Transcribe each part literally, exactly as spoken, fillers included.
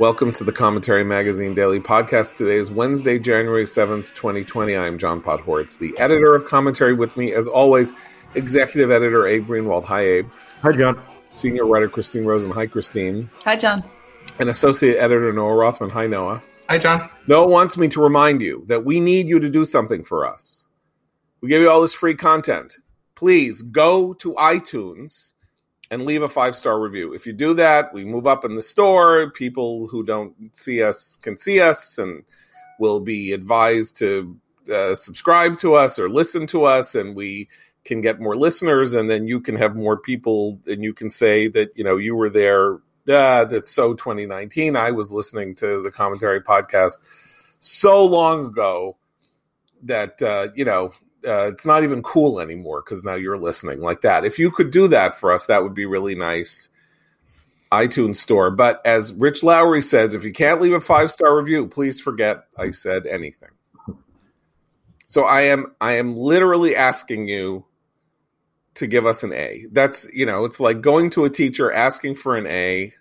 Welcome to the Commentary Magazine Daily Podcast. Today is Wednesday, January seventh, twenty twenty. I'm John Podhoretz, the editor of Commentary. With me, as always, executive editor Abe Greenwald. Hi, Abe. Hi, John. Senior writer Christine Rosen. Hi, Christine. Hi, John. And associate editor Noah Rothman. Hi, Noah. Hi, John. Noah wants me to remind you that we need you to do something for us. We give you all this free content. Please go to iTunes and leave a five-star review. If you do that, we move up in the store. People who don't see us can see us and will be advised to uh, subscribe to us or listen to us, and we can get more listeners, and then you can have more people, and you can say that, you know, you were there. Uh, that's so twenty nineteen. I was listening to the Commentary podcast so long ago that, uh, you know, Uh, it's not even cool anymore because now you're listening like that. If you could do that for us, that would be really nice. iTunes store. But as Rich Lowry says, if you can't leave a five-star review, please forget I said anything. So I am I am literally asking you to give us an A. That's, you know, it's like going to a teacher asking for an A.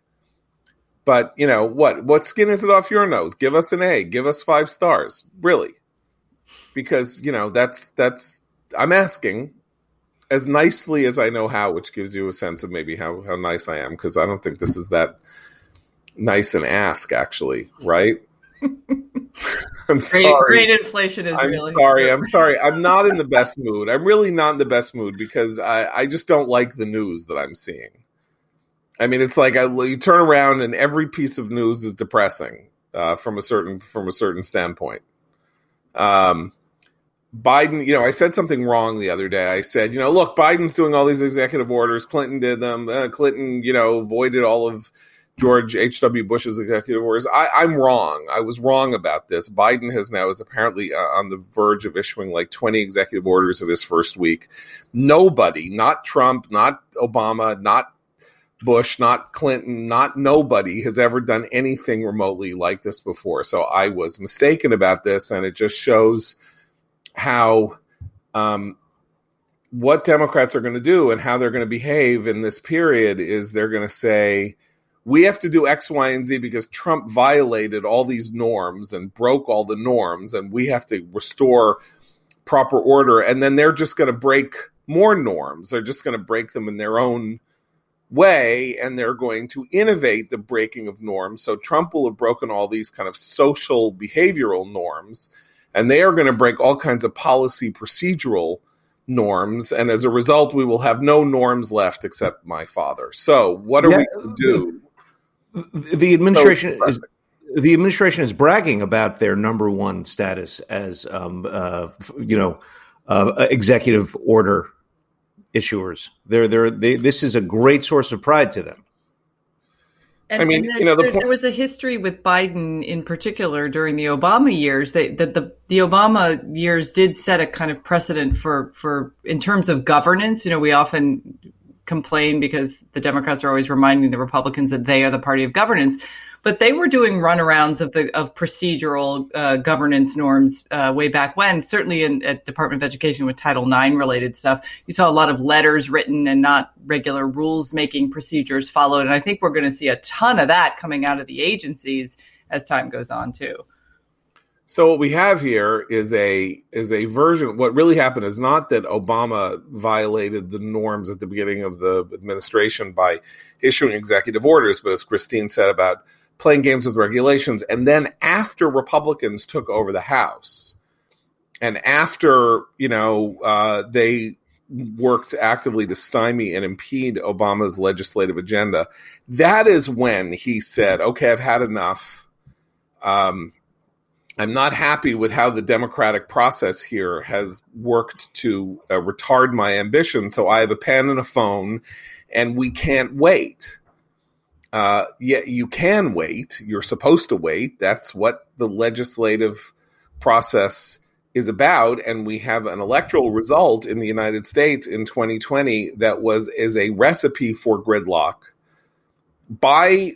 But, you know, what? What skin is it off your nose? Give us an A. Give us five stars. Really. Because, you know, that's, that's, I'm asking as nicely as I know how, which gives you a sense of maybe how, how nice I am, because I don't think this is that nice an ask, actually, right? I'm sorry. Great, great inflation is I'm really. I'm sorry. I'm sorry. I'm not in the best mood. I'm really not in the best mood because I, I just don't like the news that I'm seeing. I mean, it's like I, you turn around and every piece of news is depressing uh, from a certain from a certain standpoint. Um, Biden, you know, I said something wrong the other day. I said, you know, look, Biden's doing all these executive orders. Clinton did them. Uh, Clinton, you know, voided all of George H W. Bush's executive orders. I, I'm wrong. I was wrong about this. Biden has now is apparently uh, on the verge of issuing like twenty executive orders in his first week. Nobody, not Trump, not Obama, not Bush, not Clinton, not nobody has ever done anything remotely like this before. So I was mistaken about this, and it just shows how um, what Democrats are going to do and how they're going to behave in this period is they're going to say, we have to do X, Y, and Z because Trump violated all these norms and broke all the norms, and we have to restore proper order. And then they're just going to break more norms. They're just going to break them in their own way, and they're going to innovate the breaking of norms. So Trump will have broken all these kind of social behavioral norms, and they are going to break all kinds of policy procedural norms. And as a result, we will have no norms left except my father. So what are yeah, we going to do? The administration so is the administration is bragging about their number one status as um, uh, you know uh, executive order issuers. They're, they're, they, this is a great source of pride to them. And, I mean, and you know, the there, point- there was a history with Biden in particular during the Obama years. That the, the the Obama years did set a kind of precedent for for in terms of governance. You know, we often complain because the Democrats are always reminding the Republicans that they are the party of governance, but they were doing runarounds of the of procedural uh, governance norms uh, way back when. Certainly, in at Department of Education with Title nine related stuff, you saw a lot of letters written and not regular rules making procedures followed. And I think we're going to see a ton of that coming out of the agencies as time goes on too. So what we have here is a is a version. What really happened is not that Obama violated the norms at the beginning of the administration by issuing executive orders, but as Christine said about playing games with regulations. And then after Republicans took over the House and after, you know, uh, they worked actively to stymie and impede Obama's legislative agenda, that is when he said, okay, I've had enough. Um, I'm not happy with how the democratic process here has worked to uh, retard my ambition. So I have a pen and a phone, and we can't wait. Uh, yet you can wait. You're supposed to wait. That's what the legislative process is about. And we have an electoral result in the United States in twenty twenty that was is a recipe for gridlock by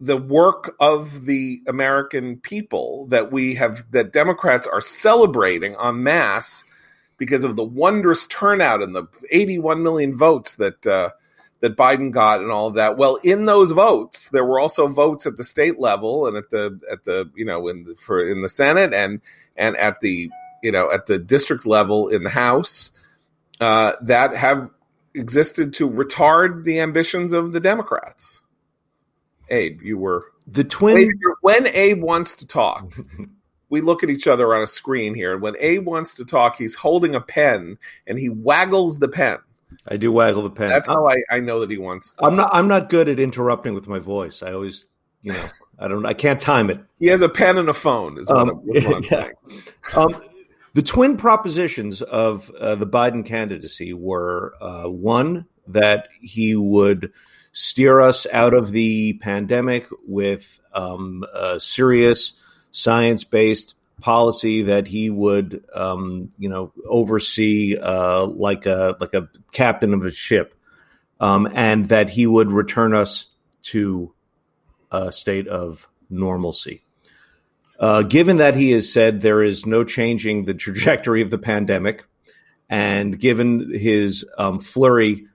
the work of the American people that we have, that Democrats are celebrating en masse because of the wondrous turnout and the eighty-one million votes that uh, that Biden got and all of that. Well, in those votes, there were also votes at the state level and at the at the you know in the, for in the Senate and and at the you know at the district level in the House uh, that have existed to retard the ambitions of the Democrats. Abe, you were the twin. Wait, when Abe wants to talk, we look at each other on a screen here. And when Abe wants to talk, he's holding a pen and he waggles the pen. I do waggle the pen. That's how I, I know that he wants to. I'm not I'm not good at interrupting with my voice. I always, you know, I don't I can't time it. He has a pen and a phone is um, what I'm yeah. um, The twin propositions of uh, the Biden candidacy were uh, one, that he would steer us out of the pandemic with um, a serious science-based policy that he would, um, you know, oversee uh, like a like a captain of a ship, um, and that he would return us to a state of normalcy. Uh, given that he has said there is no changing the trajectory of the pandemic, and given his um, flurry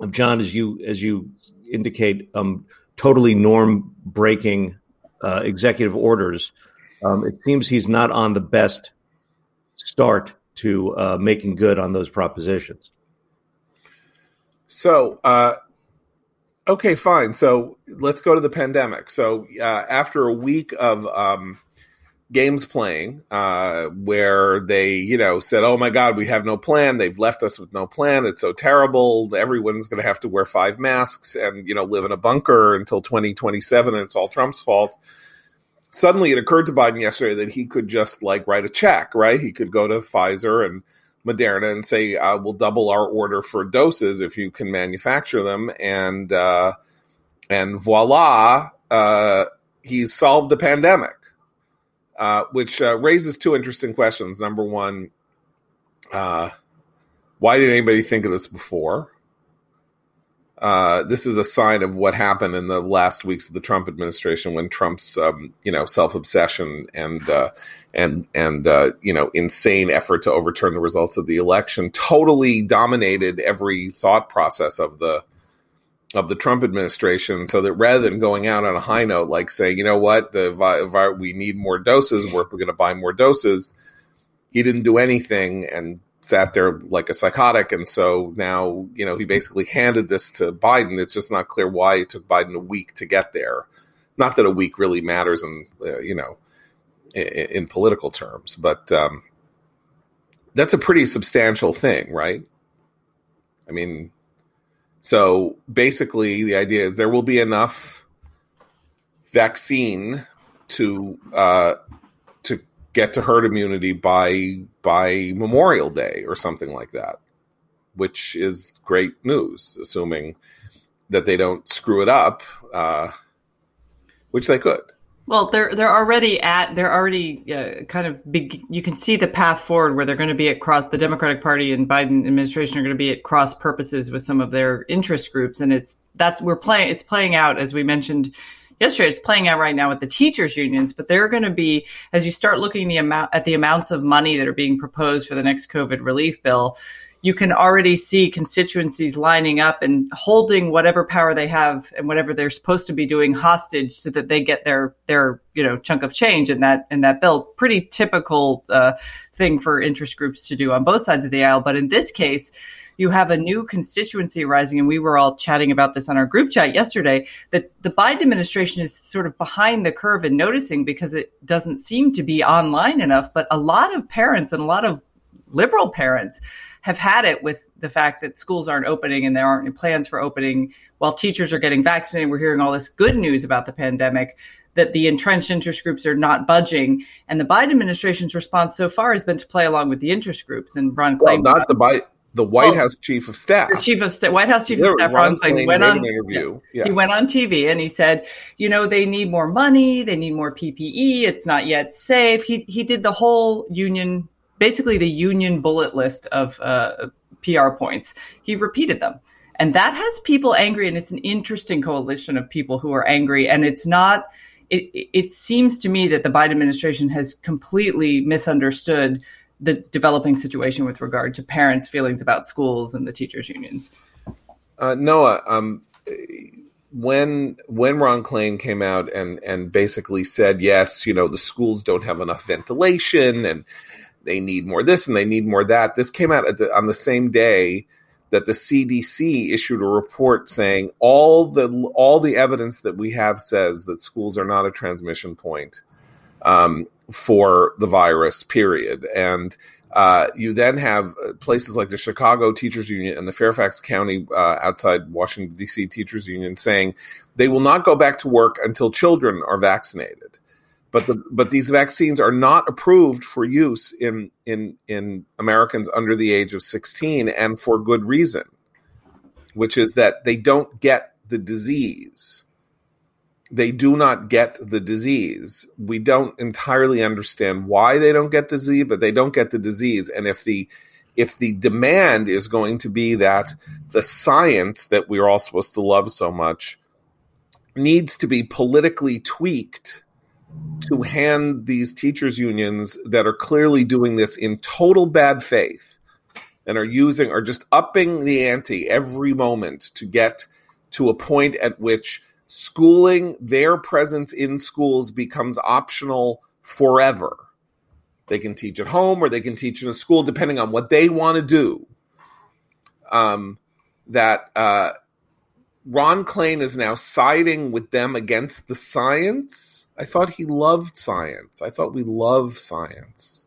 of John, as you as you indicate, um, totally norm-breaking uh, executive orders. Um, it seems he's not on the best start to uh, making good on those propositions. So, uh, okay, fine. So let's go to the pandemic. So uh, after a week of um, games playing uh, where they, you know, said, oh, my God, we have no plan. They've left us with no plan. It's so terrible. Everyone's going to have to wear five masks and, you know, live in a bunker until twenty twenty-seven. And it's all Trump's fault. Suddenly it occurred to Biden yesterday that he could just like write a check, right? He could go to Pfizer and Moderna and say, uh, we'll double our order for doses if you can manufacture them. And uh, and voila, uh, he's solved the pandemic, uh, which uh, raises two interesting questions. Number one, uh, why did anybody think of this before? Uh, this is a sign of what happened in the last weeks of the Trump administration, when Trump's, um, you know, self-obsession and uh, and and uh, you know, insane effort to overturn the results of the election totally dominated every thought process of the of the Trump administration. So that rather than going out on a high note, like saying, you know what, the vi- vi- we need more doses, we're going to buy more doses, he didn't do anything and sat there like a psychotic. And so now, you know, he basically handed this to Biden. It's just not clear why it took Biden a week to get there. Not that a week really matters in, uh, you know, in, in political terms, but um, that's a pretty substantial thing, right? I mean, so basically the idea is there will be enough vaccine to, uh, get to herd immunity by by Memorial Day or something like that, which is great news, assuming that they don't screw it up, uh, which they could. Well, they're they're already at they're already uh, kind of big. You can see the path forward where they're going to be at cross. The Democratic Party and Biden administration are going to be at cross purposes with some of their interest groups, and it's that's we're playing. It's playing out, as we mentioned yesterday, it's playing out right now with the teachers unions, but they're going to be, as you start looking the amount at the amounts of money that are being proposed for the next COVID relief bill, you can already see constituencies lining up and holding whatever power they have and whatever they're supposed to be doing hostage so that they get their, their, you know, chunk of change in that, in that bill. Pretty typical uh, thing for interest groups to do on both sides of the aisle. But in this case, you have a new constituency rising, and we were all chatting about this on our group chat yesterday, that the Biden administration is sort of behind the curve in noticing because it doesn't seem to be online enough. But a lot of parents and a lot of liberal parents have had it with the fact that schools aren't opening and there aren't any plans for opening while teachers are getting vaccinated. We're hearing all this good news about the pandemic, that the entrenched interest groups are not budging. And the Biden administration's response so far has been to play along with the interest groups. And Ron Klain, well, not the Biden. The White well, House Chief of Staff, the Chief of St- White House Chief there, of Staff, Ron Klain, went on interview. Yeah. He went on T V and he said, "You know, they need more money. They need more P P E. It's not yet safe." He he did the whole union, basically the union bullet list of uh, P R points. He repeated them, and that has people angry. And it's an interesting coalition of people who are angry. And it's not. It it seems to me that the Biden administration has completely misunderstood the developing situation with regard to parents' feelings about schools and the teachers' unions. Uh, Noah, um, when when Ron Klain came out and and basically said, yes, you know, the schools don't have enough ventilation and they need more this and they need more that. This came out at the, on the same day that the C D C issued a report saying all the all the evidence that we have says that schools are not a transmission point um, for the virus, period. And uh, you then have places like the Chicago Teachers Union and the Fairfax County uh, outside Washington, D C Teachers Union saying they will not go back to work until children are vaccinated. But the, but these vaccines are not approved for use in in in Americans under the age of sixteen, and for good reason, which is that they don't get the disease. They do not get the disease. We don't entirely understand why they don't get the disease, but they don't get the disease. And if the if the demand is going to be that the science that we're all supposed to love so much needs to be politically tweaked to hand these teachers unions that are clearly doing this in total bad faith and are using, are just upping the ante every moment to get to a point at which schooling, their presence in schools becomes optional forever. They can teach at home or they can teach in a school, depending on what they want to do. Um, that uh, Ron Klain is now siding with them against the science. I thought he loved science. I thought we love science.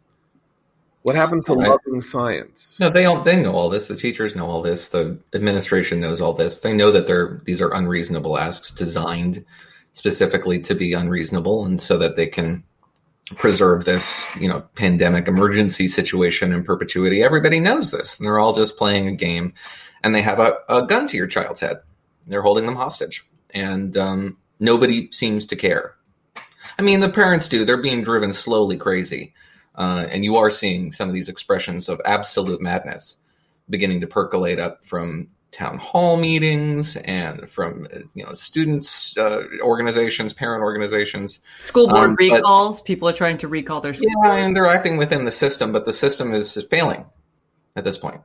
What happened to right. loving science? No, they don't. They know all this. The teachers know all this. The administration knows all this. They know that they're these are unreasonable asks designed specifically to be unreasonable, and so that they can preserve this, you know, pandemic emergency situation in perpetuity. Everybody knows this, and they're all just playing a game. And they have a, a gun to your child's head. They're holding them hostage, and um, nobody seems to care. I mean, the parents do. They're being driven slowly crazy. Uh, and you are seeing some of these expressions of absolute madness beginning to percolate up from town hall meetings and from, you know, students, uh, organizations, parent organizations. School board um, recalls. But, people are trying to recall their school yeah, board. And they're acting within the system, but the system is failing at this point.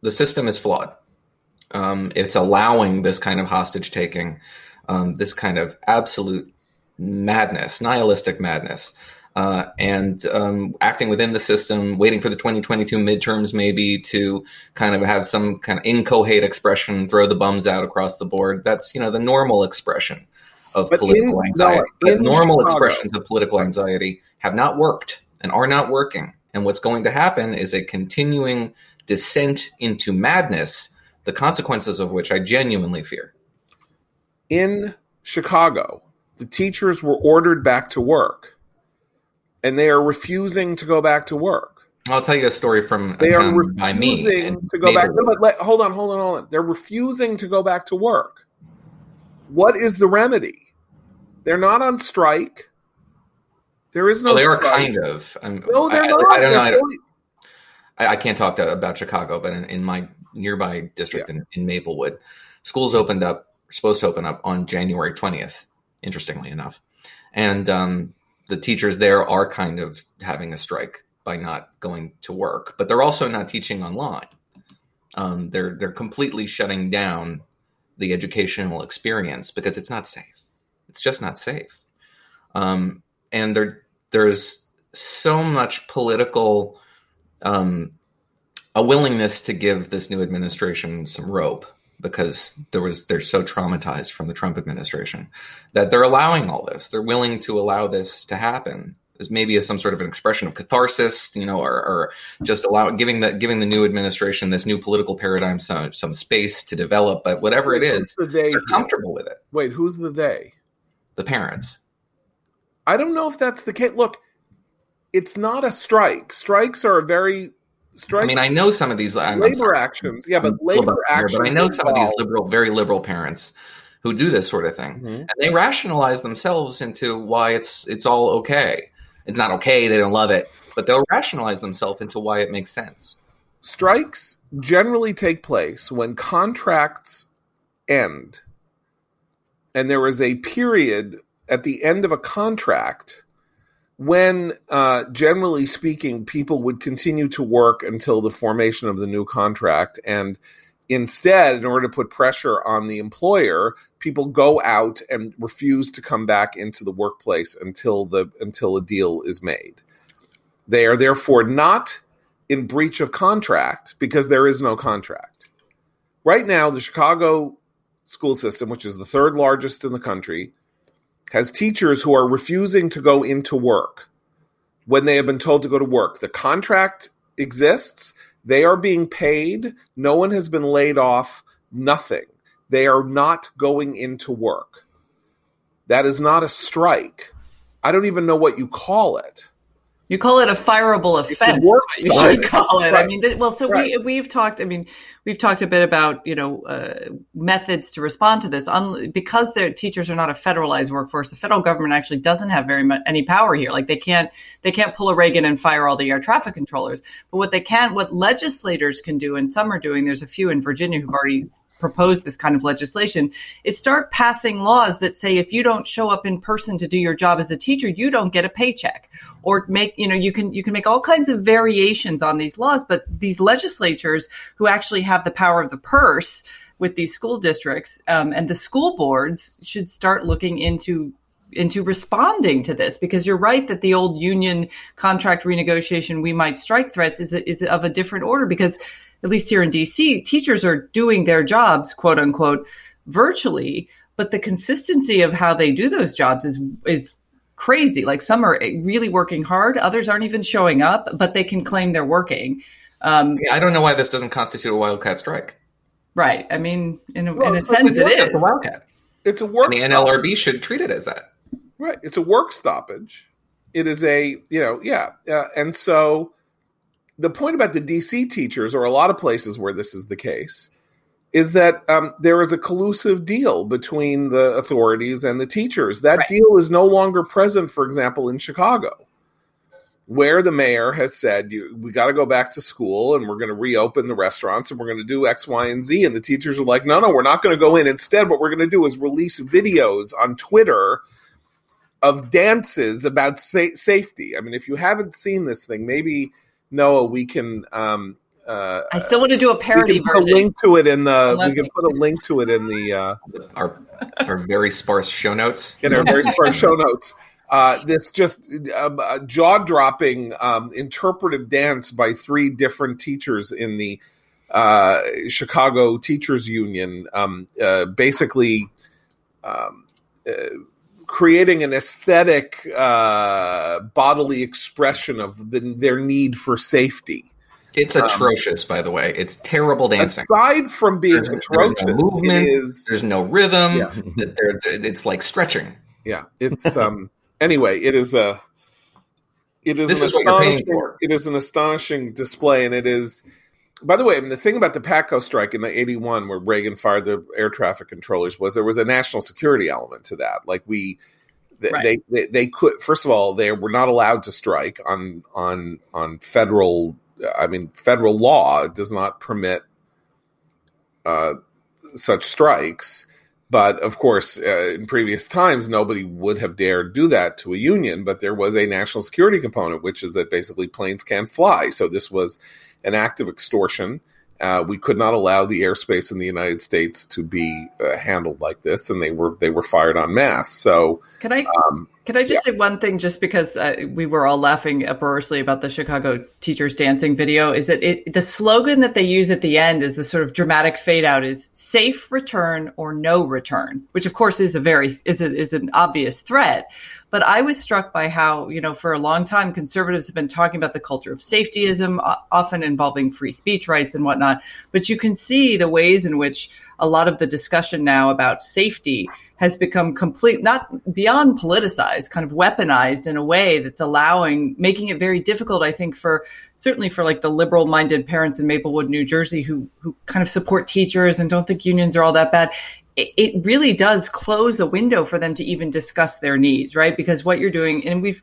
The system is flawed. Um, it's allowing this kind of hostage taking, um, this kind of absolute madness, nihilistic madness, uh, and um, acting within the system, waiting for the twenty twenty-two midterms maybe to kind of have some kind of incoherent expression, throw the bums out across the board. That's, you know, the normal expression of but political in, anxiety. No, but normal Chicago. Expressions of political anxiety have not worked and are not working. And what's going to happen is a continuing descent into madness, the consequences of which I genuinely fear. In Chicago, the teachers were ordered back to work, and they are refusing to go back to work. I'll tell you a story from a town by me. They are refusing to go back. No, but let, hold on, hold on, hold on. They're refusing to go back to work. What is the remedy? They're not on strike. There is no. Well, they are kind of. I'm, no, they're I, not. I don't know. I, don't, I can't talk to, about Chicago, but in, in my nearby district yeah. in, in Maplewood, schools opened up. Supposed to open up on January twentieth. Interestingly enough. And um, the teachers there are kind of having a strike by not going to work, but they're also not teaching online. Um, they're they're completely shutting down the educational experience because it's not safe. It's just not safe. Um, and there there's so much political um, a willingness to give this new administration some rope, because there was they're so traumatized from the Trump administration that they're allowing all this. They're willing to allow this to happen as maybe as some sort of an expression of catharsis, you know, or, or just allow giving the giving the new administration, this new political paradigm, some some space to develop. But whatever it is, they're comfortable with it. Wait, who's the they? The parents. I don't know if that's the case. Look, it's not a strike. Strikes are a very Strike. I mean, I know some of these I'm, labor I'm actions. Yeah, but labor actions. But I know some involved. of these liberal, very liberal parents who do this sort of thing, mm-hmm. and they rationalize themselves into why it's it's all okay. It's not okay. They don't love it, but they'll rationalize themselves into why it makes sense. Strikes generally take place when contracts end, and there is a period at the end of a contract when, uh, generally speaking, people would continue to work until the formation of the new contract. And Instead, in order to put pressure on the employer, people go out and refuse to come back into the workplace until the until a deal is made. They are therefore not in breach of contract because there is no contract. Right now, the Chicago school system, which is the third largest in the country, has teachers who are refusing to go into work when they have been told to go to work. The contract exists. They are being paid. No one has been laid off. Nothing. They are not going into work. That is not a strike. I don't even know what you call it. You call it a fireable offense. You should call it. Right. I mean, well, so right. we we've talked. I mean, we've talked a bit about you know uh, methods to respond to this. Un- because their teachers are not a federalized workforce, the federal government actually doesn't have very much any power here. Like they can't they can't pull a Reagan and fire all the air traffic controllers. But what they can, what legislators can do, and some are doing. There's a few in Virginia who've already proposed this kind of legislation. Is start passing laws that say if you don't show up in person to do your job as a teacher, you don't get a paycheck, or make. You know, you can you can make all kinds of variations on these laws, but these legislatures who actually have the power of the purse with these school districts um, and the school boards should start looking into into responding to this, because you're right that the old union contract renegotiation, we might strike threats is is of a different order, because at least here in D C, teachers are doing their jobs, quote unquote, virtually. But the consistency of how they do those jobs is is. Crazy. Like some are really working hard. Others aren't even showing up, but they can claim they're working. Um, yeah, I don't know why this doesn't constitute a wildcat strike. Right. I mean, in a, well, in a sense, it is. It's a wildcat. It's a work stoppage. And the N L R B should treat it as that. Right. It's a work stoppage. It is a, you know, yeah. Uh, and so the point about the D C teachers, or a lot of places where this is the case, is that um, there is a collusive deal between the authorities and the teachers. That right. deal is no longer present, for example, in Chicago, where the mayor has said, you, we got to go back to school and we're going to reopen the restaurants and we're going to do X, Y, and Z. And the teachers are like, no, no, we're not going to go in. Instead, what we're going to do is release videos on Twitter of dances about sa- safety. I mean, if you haven't seen this thing, maybe, Noah, we can... Um, Uh, I still want to do a parody version. We can put version. a link to it in the. Love we can me. put a link to it in the uh, our our very sparse show notes. In our very sparse show notes, uh, this just uh, jaw dropping um, interpretive dance by three different teachers in the uh, Chicago Teachers Union, um, uh, basically um, uh, creating an aesthetic uh, bodily expression of the, their need for safety. It's atrocious, um, by the way. It's terrible dancing. Aside from being there's, atrocious, there's no movement, it is, there's no rhythm. Yeah. There, it's like stretching. Yeah, it's um. Anyway, it is a. It is. This is what you're paying for. It is an astonishing display, and it is. By the way, I mean, the thing about the PATCO strike in eighty-one, where Reagan fired the air traffic controllers, was there was a national security element to that. Like we, th- right. they, they they could. First of all, they were not allowed to strike on on on federal. I mean, federal law does not permit uh, such strikes. But, of course, uh, in previous times, nobody would have dared do that to a union. But there was a national security component, which is that basically planes can't fly. So this was an act of extortion. Uh, we could not allow the airspace in the United States to be uh, handled like this, and they were they were fired en masse. So can I um, can I just yeah. say one thing? Just because uh, we were all laughing uproariously about the Chicago teachers dancing video, is that it, the slogan that they use at the end is the sort of dramatic fade out is "safe return or no return," which of course is a very is a, is an obvious threat. But I was struck by how, you know, for a long time, conservatives have been talking about the culture of safetyism, often involving free speech rights and whatnot. But you can see the ways in which a lot of the discussion now about safety has become complete, not beyond politicized, kind of weaponized in a way that's allowing, making it very difficult, I think, for certainly for like the liberal minded parents in Maplewood, New Jersey, who who kind of support teachers and don't think unions are all that bad. It really does close a window for them to even discuss their needs, right? Because what you're doing, and we've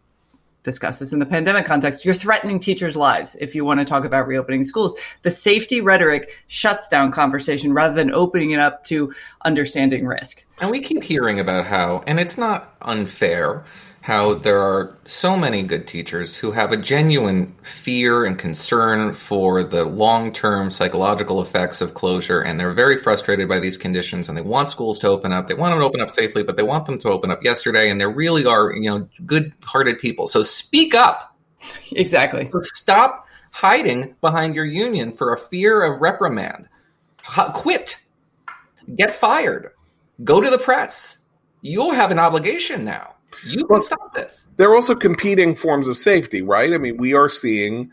discussed this in the pandemic context, you're threatening teachers' lives if you want to talk about reopening schools. The safety rhetoric shuts down conversation rather than opening it up to understanding risk. And we keep hearing about how, and it's not unfair, how there are so many good teachers who have a genuine fear and concern for the long-term psychological effects of closure, and they're very frustrated by these conditions, and they want schools to open up. They want them to open up safely, but they want them to open up yesterday, and there really are, you know, good-hearted people. So speak up. Exactly. So stop hiding behind your union for a fear of reprimand. Ha- quit. Get fired. Go to the press. You'll have an obligation now. You can well, stop this. There are also competing forms of safety, right? I mean, we are seeing,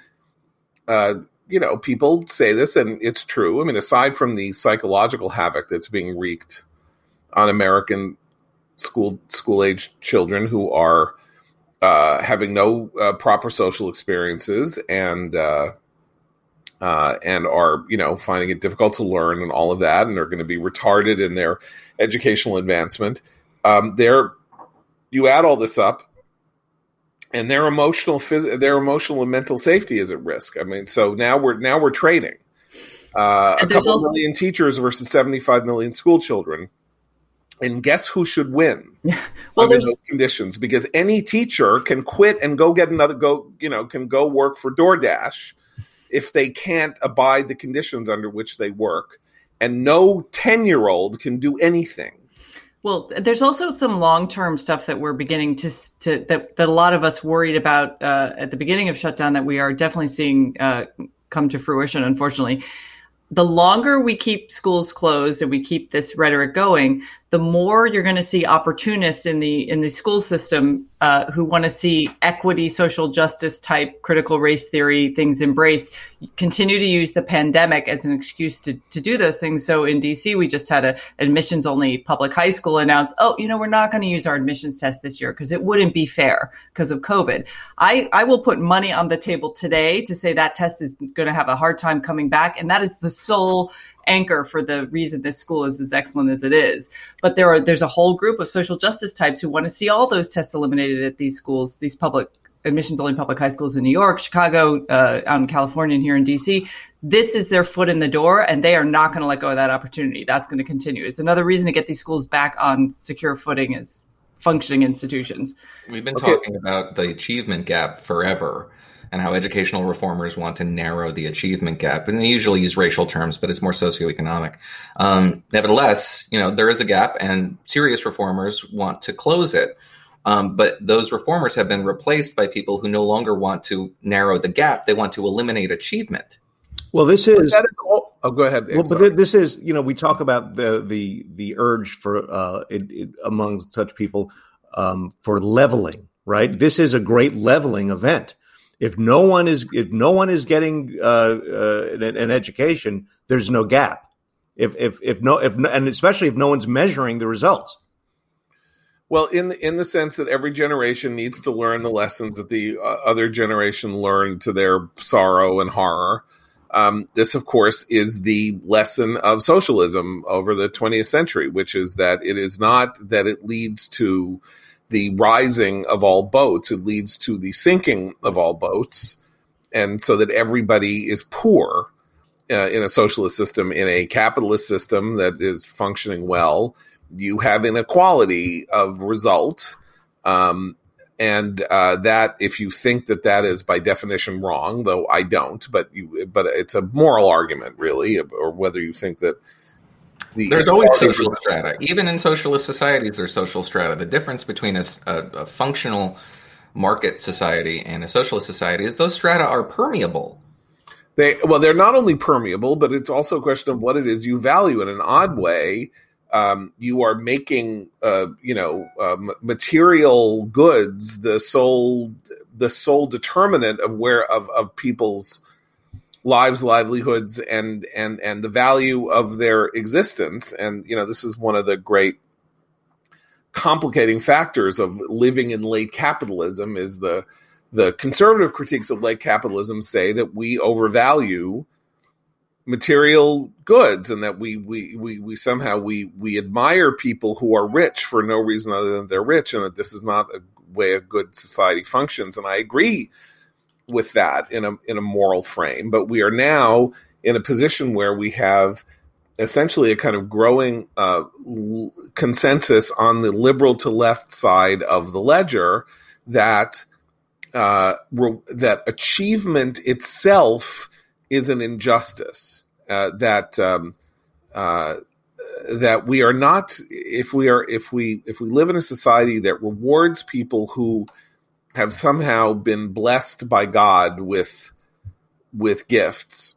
uh, you know, people say this, and it's true. I mean, aside from the psychological havoc that's being wreaked on American school school-aged children who are uh, having no uh, proper social experiences and uh, uh, and are, you know, finding it difficult to learn and all of that, and are going to be retarded in their educational advancement, um, they're you add all this up, and their emotional, their emotional and mental safety is at risk. I mean, so now we're now we're trading uh, a couple also- million teachers versus seventy-five million school children, and guess who should win well, under those conditions? Because any teacher can quit and go get another go. You know, can go work for DoorDash if they can't abide the conditions under which they work, and no ten-year-old can do anything. Well, there's also some long-term stuff that we're beginning to, to that, that a lot of us worried about uh, at the beginning of shutdown that we are definitely seeing uh, come to fruition, unfortunately. The longer we keep schools closed and we keep this rhetoric going, the more you're going to see opportunists in the in the school system uh, who want to see equity, social justice type, critical race theory things embraced, continue to use the pandemic as an excuse to, to do those things. So in D C, we just had a admissions only public high school announce, oh, you know, we're not going to use our admissions test this year because it wouldn't be fair because of COVID. I, I will put money on the table today to say that test is going to have a hard time coming back. And that is the sole anchor for the reason this school is as excellent as it is. But there are there's a whole group of social justice types who want to see all those tests eliminated at these schools, these public admissions only public high schools in New York, Chicago, uh, out in California, and here in D C. This is their foot in the door, and they are not going to let go of that opportunity. That's going to continue. It's another reason to get these schools back on secure footing as functioning institutions. We've been okay. talking about the achievement gap forever, and how educational reformers want to narrow the achievement gap. And they usually use racial terms, but it's more socioeconomic. Um, nevertheless, you know, there is a gap, and serious reformers want to close it. Um, but those reformers have been replaced by people who no longer want to narrow the gap. They want to eliminate achievement. Well, this is... That is all, oh, go ahead. Well, but this is, you know, we talk about the the, the urge for uh, it, it, among such people um, for leveling, right? This is a great leveling event. If no one is if no one is getting uh, uh, an, an education, there's no gap. If if if no if no, and especially if no one's measuring the results. Well, in the, in the sense that every generation needs to learn the lessons that the uh, other generation learned to their sorrow and horror. Um, this, of course, is the lesson of socialism over the twentieth century, which is that it is not that it leads to the rising of all boats, it leads to the sinking of all boats, and so that everybody is poor uh, in a socialist system. In a capitalist system that is functioning well, you have inequality of result, um, and uh, that if you think that that is by definition wrong, though I don't, but you, but it's a moral argument, really, or whether you think that. The there's always social strata. Even in socialist societies, there's social strata. The difference between a, a, a functional market society and a socialist society is those strata are permeable. They Well, they're not only permeable, but it's also a question of what it is you value. In an odd way, um, you are making uh, you know, um, material goods the sole the sole determinant of where of, of people's lives, livelihoods, and and and the value of their existence. And, you know, this is one of the great complicating factors of living in late capitalism is the the conservative critiques of late capitalism say that we overvalue material goods, and that we we we, we somehow we we admire people who are rich for no reason other than they're rich, and that this is not a way a good society functions. And I agree with that in a in a moral frame, but we are now in a position where we have essentially a kind of growing uh, l- consensus on the liberal to left side of the ledger that uh, re- that achievement itself is an injustice, uh, that um, uh, that we are not if we are if we if we live in a society that rewards people who have somehow been blessed by God with with gifts.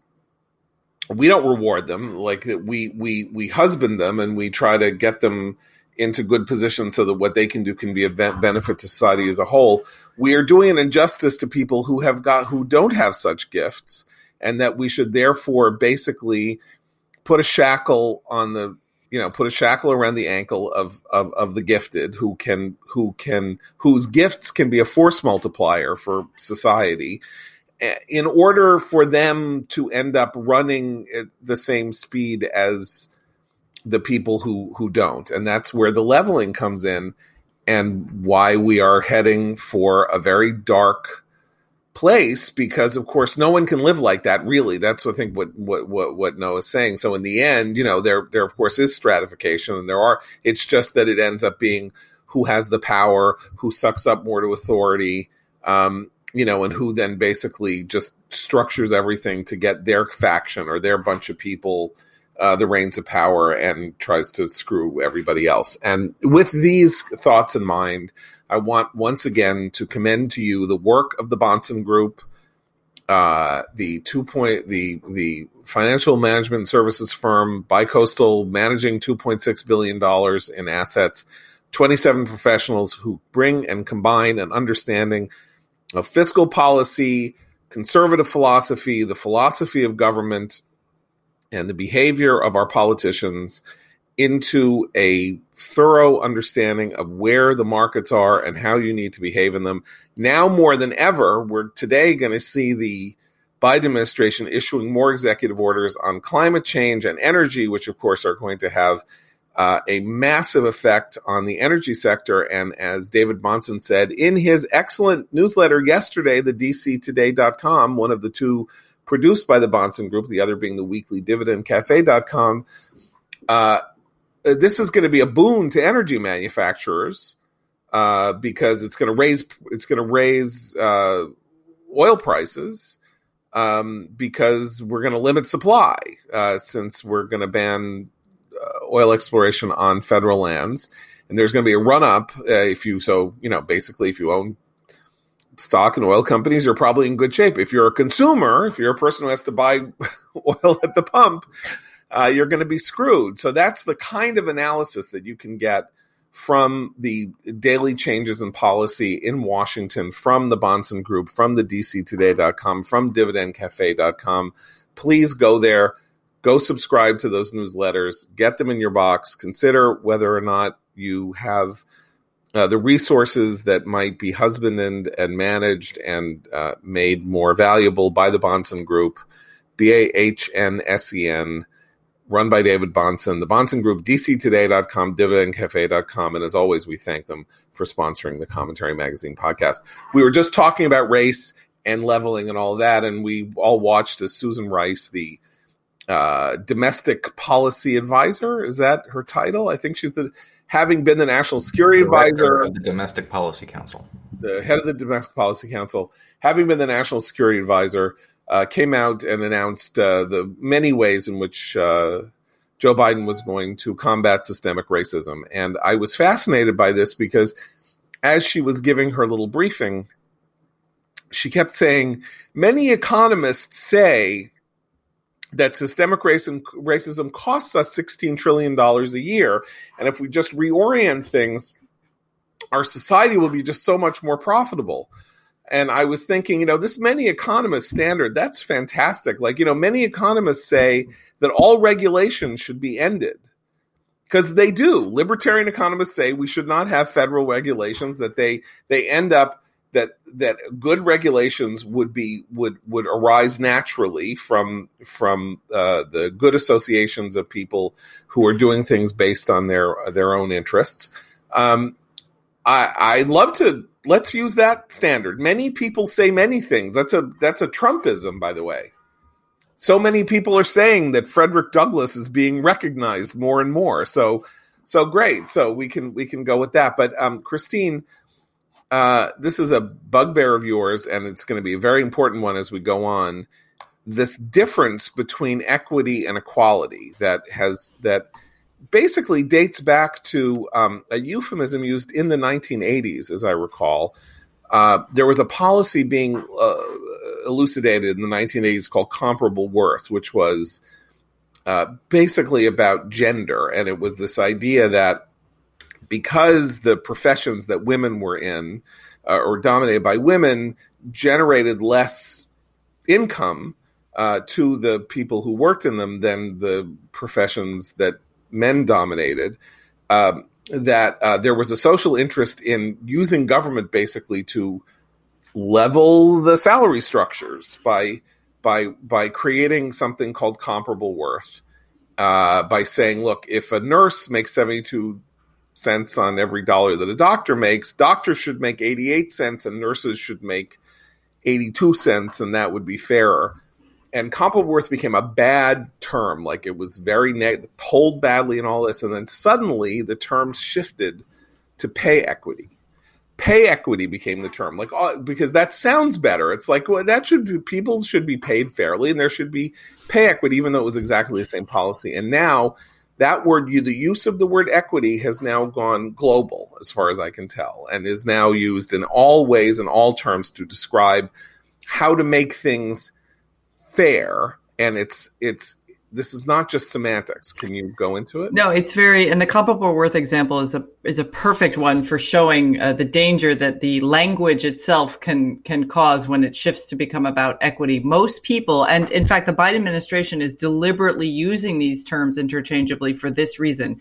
We don't reward them, like we we we husband them and we try to get them into good positions so that what they can do can be a benefit to society as a whole. We are doing an injustice to people who have got who don't have such gifts, and that we should therefore basically put a shackle on the you know put a shackle around the ankle of of, of the gifted who can who can whose gifts can be a force multiplier for society, in order for them to end up running at the same speed as the people who, who don't. And that's where the leveling comes in, and why we are heading for a very dark place, because, of course, no one can live like that, really. That's, I think, what, what, what, what Noah's saying. So in the end, you know, there, there, of course, is stratification, and there are, it's just that it ends up being who has the power, who sucks up more to authority, um, you know, and who then basically just structures everything to get their faction or their bunch of people uh, the reins of power, and tries to screw everybody else. And with these thoughts in mind, I want once again to commend to you the work of the Bahnsen Group, uh, the two point the the financial management services firm, bicoastal, managing two point six billion dollars in assets, twenty-seven professionals who bring and combine an understanding of fiscal policy, conservative philosophy, the philosophy of government, and the behavior of our politicians into a thorough understanding of where the markets are and how you need to behave in them. Now more than ever, we're today going to see the Biden administration issuing more executive orders on climate change and energy, which of course are going to have Uh, a massive effect on the energy sector. And as David Bahnsen said in his excellent newsletter yesterday, the D C today dot com, one of the two produced by the Bahnsen Group, the other being the weekly Dividend Cafe dot com, uh, this is going to be a boon to energy manufacturers uh, because it's going to raise it's going to raise uh, oil prices. Um, because we're going to limit supply uh, since we're going to ban oil exploration on federal lands, and there's going to be a run-up uh, if you so you know basically if you own stock in oil companies, you're probably in good shape. If you're a consumer, if you're a person who has to buy oil at the pump, uh, you're going to be screwed. So that's the kind of analysis that you can get from the daily changes in policy in Washington, from the Bahnsen Group, from the D C today dot com, from Dividend Cafe dot com. Please go there. Go subscribe to those newsletters, get them in your box, consider whether or not you have uh, the resources that might be husbanded and managed and uh, made more valuable by the Bahnsen Group, B A H N S E N, run by David Bahnsen, the Bahnsen Group, D C today dot com, Dividend Cafe dot com, and as always, we thank them for sponsoring the Commentary Magazine podcast. We were just talking about race and leveling and all that, and we all watched as Susan Rice, the Uh, domestic policy advisor, is that her title? I think she's the, having been the national security advisor of the Domestic Policy Council, the head of the Domestic Policy Council, having been the national security advisor, uh, came out and announced uh, the many ways in which uh, Joe Biden was going to combat systemic racism. And I was fascinated by this because as she was giving her little briefing, she kept saying, many economists say that systemic racism, racism costs us sixteen trillion dollars a year. And if we just reorient things, our society will be just so much more profitable. And I was thinking, you know, this many economists standard, that's fantastic. Like, you know, many economists say that all regulation should be ended. Because they do. Libertarian economists say we should not have federal regulations, that they they end up that that good regulations would be would would arise naturally from from uh, the good associations of people who are doing things based on their their own interests. Um, I I love to let's use that standard. Many people say many things. That's a that's a Trumpism, by the way. so many people are saying that Frederick Douglass is being recognized more and more. So, so great. So we can we can go with that. But um, Christine, uh, this is a bugbear of yours, and it's going to be a very important one as we go on. This difference between equity and equality that has that basically dates back to um, a euphemism used in the nineteen eighties, as I recall. Uh, there was a policy being uh, elucidated in the nineteen eighties called comparable worth, which was uh, basically about gender. And it was this idea that because the professions that women were in uh, or dominated by women generated less income uh, to the people who worked in them than the professions that men dominated, um, that uh, there was a social interest in using government basically to level the salary structures by by by creating something called comparable worth, uh, by saying, look, if a nurse makes seventy-two cents on every dollar that a doctor makes, doctors should make eighty-eight cents and nurses should make eighty-two cents, and that would be fairer. And comparable worth became a bad term, like it was very neg- polled badly and all this. And then suddenly the term shifted to pay equity. Pay equity became the term, like oh, because that sounds better. It's like, well, that should be, people should be paid fairly, and there should be pay equity, even though it was exactly the same policy. And now that word, you, the use of the word equity has now gone global, as far as I can tell, and is now used in all ways and all terms to describe how to make things fair. And it's it's this is not just semantics. Can you go into it? No, it's very, and the comparable worth example is a is a perfect one for showing uh, the danger that the language itself can can cause when it shifts to become about equity. Most people, and in fact, the Biden administration is deliberately using these terms interchangeably for this reason.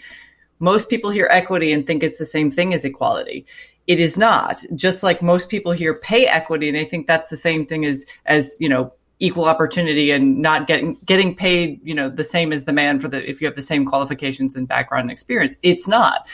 Most people hear equity and think it's the same thing as equality. It is not. Just like most people hear pay equity and they think that's the same thing as as you know. equal opportunity and not getting getting paid, you know, the same as the man for the if you have the same qualifications and background and experience. It's not.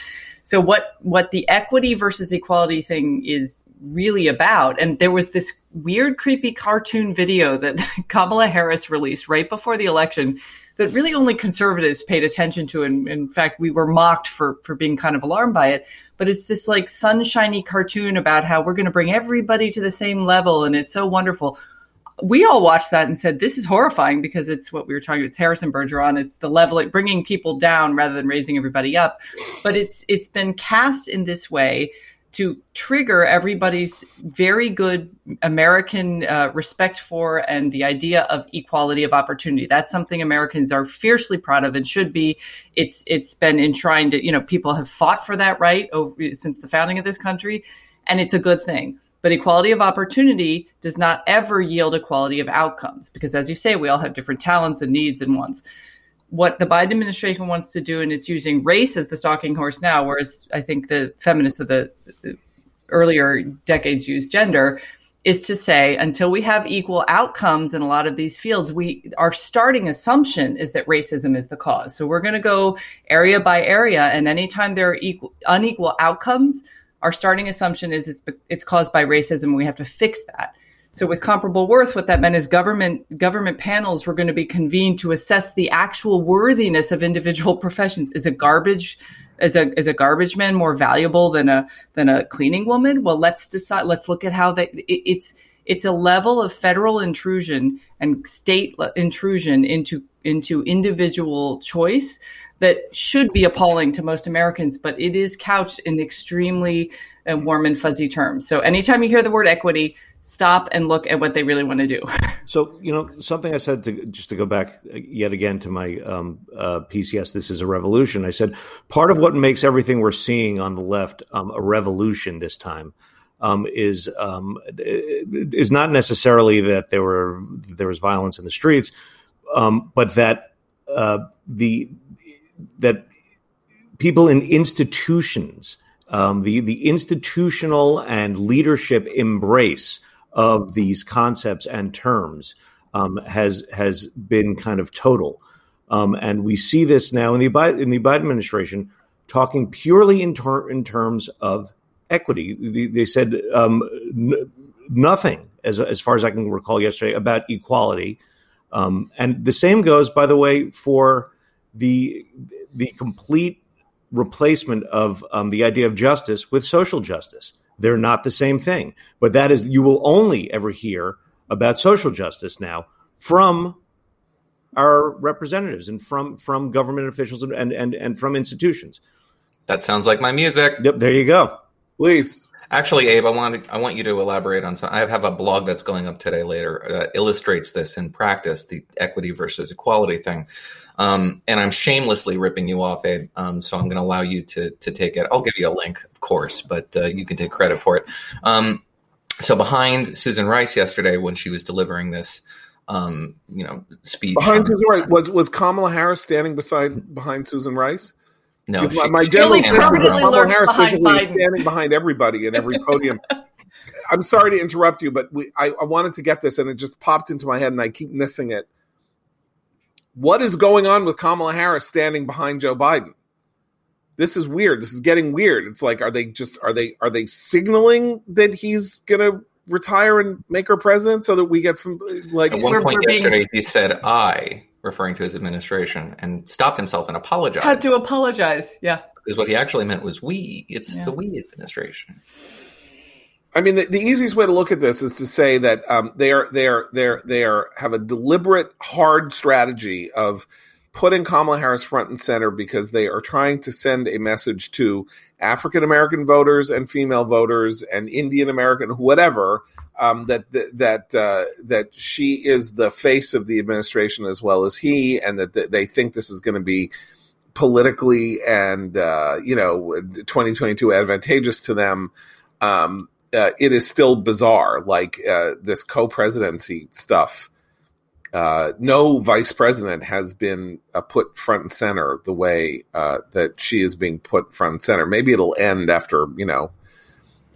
So what what the equity versus equality thing is really about, and there was this weird, creepy cartoon video that Kamala Harris released right before the election that really only conservatives paid attention to. And in fact, we were mocked for, for being kind of alarmed by it. But it's this like sunshiny cartoon about how we're going to bring everybody to the same level. And it's so wonderful. We all watched that and said, this is horrifying, because it's what we were talking about. It's Harrison Bergeron. It's the level, like bringing people down rather than raising everybody up. But it's it's been cast in this way to trigger everybody's very good American uh, respect for and the idea of equality of opportunity. That's something Americans are fiercely proud of and should be. It's It's been enshrined, you know, people have fought for that right over, since the founding of this country, and it's a good thing. But equality of opportunity does not ever yield equality of outcomes, because, as you say, we all have different talents and needs and wants. What the Biden administration wants to do, and it's using race as the stalking horse now, whereas I think the feminists of the earlier decades used gender, is to say until we have equal outcomes in a lot of these fields, we our starting assumption is that racism is the cause. So we're going to go area by area, and anytime there are equal, unequal outcomes, our starting assumption is it's it's caused by racism, and we have to fix that. So with comparable worth, what that meant is government government panels were going to be convened to assess the actual worthiness of individual professions. Is a garbage is a is a garbage man more valuable than a than a cleaning woman? Well, let's decide. Let's look at how that it, it's it's a level of federal intrusion and state intrusion into into individual choice that should be appalling to most Americans, but it is couched in extremely uh, warm and fuzzy terms. So anytime you hear the word equity, stop and look at what they really want to do. So, you know, something I said, to, just to go back yet again to my um, uh, piece, yes, this is a revolution. I said, part of what makes everything we're seeing on the left um, a revolution this time um, is um, is not necessarily that there were there was violence in the streets, um, but that uh, the that people in institutions, um, the, the institutional and leadership embrace of these concepts and terms um, has has been kind of total. Um, and we see this now in the, in the Biden administration talking purely in, ter- in terms of equity. They, they said um, n- nothing, as, as far as I can recall yesterday, about equality. Um, and the same goes, by the way, for the the complete replacement of um, the idea of justice with social justice. They're not the same thing. But that is, you will only ever hear about social justice now from our representatives and from, from government officials and, and, and from institutions. That sounds like my music. Yep, there you go. Please. Actually, Abe, I want I want you to elaborate on something. I have a blog that's going up today later that illustrates this in practice, the equity versus equality thing. Um, and I'm shamelessly ripping you off, Abe, um, so I'm going to allow you to to take it. I'll give you a link, of course, but uh, you can take credit for it. Um, so behind Susan Rice yesterday when she was delivering this um, you know, speech. Behind Susan Rice. Was, was Kamala Harris standing beside behind Susan Rice? No, she, my general really lurks behind Biden. Standing behind everybody in every podium. I'm sorry to interrupt you, but we, I, I wanted to get this, and it just popped into my head, and I keep missing it. What is going on with Kamala Harris standing behind Joe Biden? This is weird. This is getting weird. It's like, are they just are they are they signaling that he's gonna retire and make her president so that we get from like at one point burping. Yesterday he said I. referring to his administration, and stopped himself and apologized. Had to apologize, yeah. Because what he actually meant was we. It's yeah. the we administration. I mean, the, the easiest way to look at this is to say that um, they are they are they are they are have a deliberate, hard strategy of putting Kamala Harris front and center because they are trying to send a message to African American voters and female voters and Indian American, whatever, um, that that uh, that she is the face of the administration as well as he, and that th- they think this is going to be politically and uh, you know twenty twenty-two advantageous to them. Um, uh, it is still bizarre, like uh, this co-presidency stuff. Uh, no vice president has been uh, put front and center the way uh, that she is being put front and center. Maybe it'll end after, you know,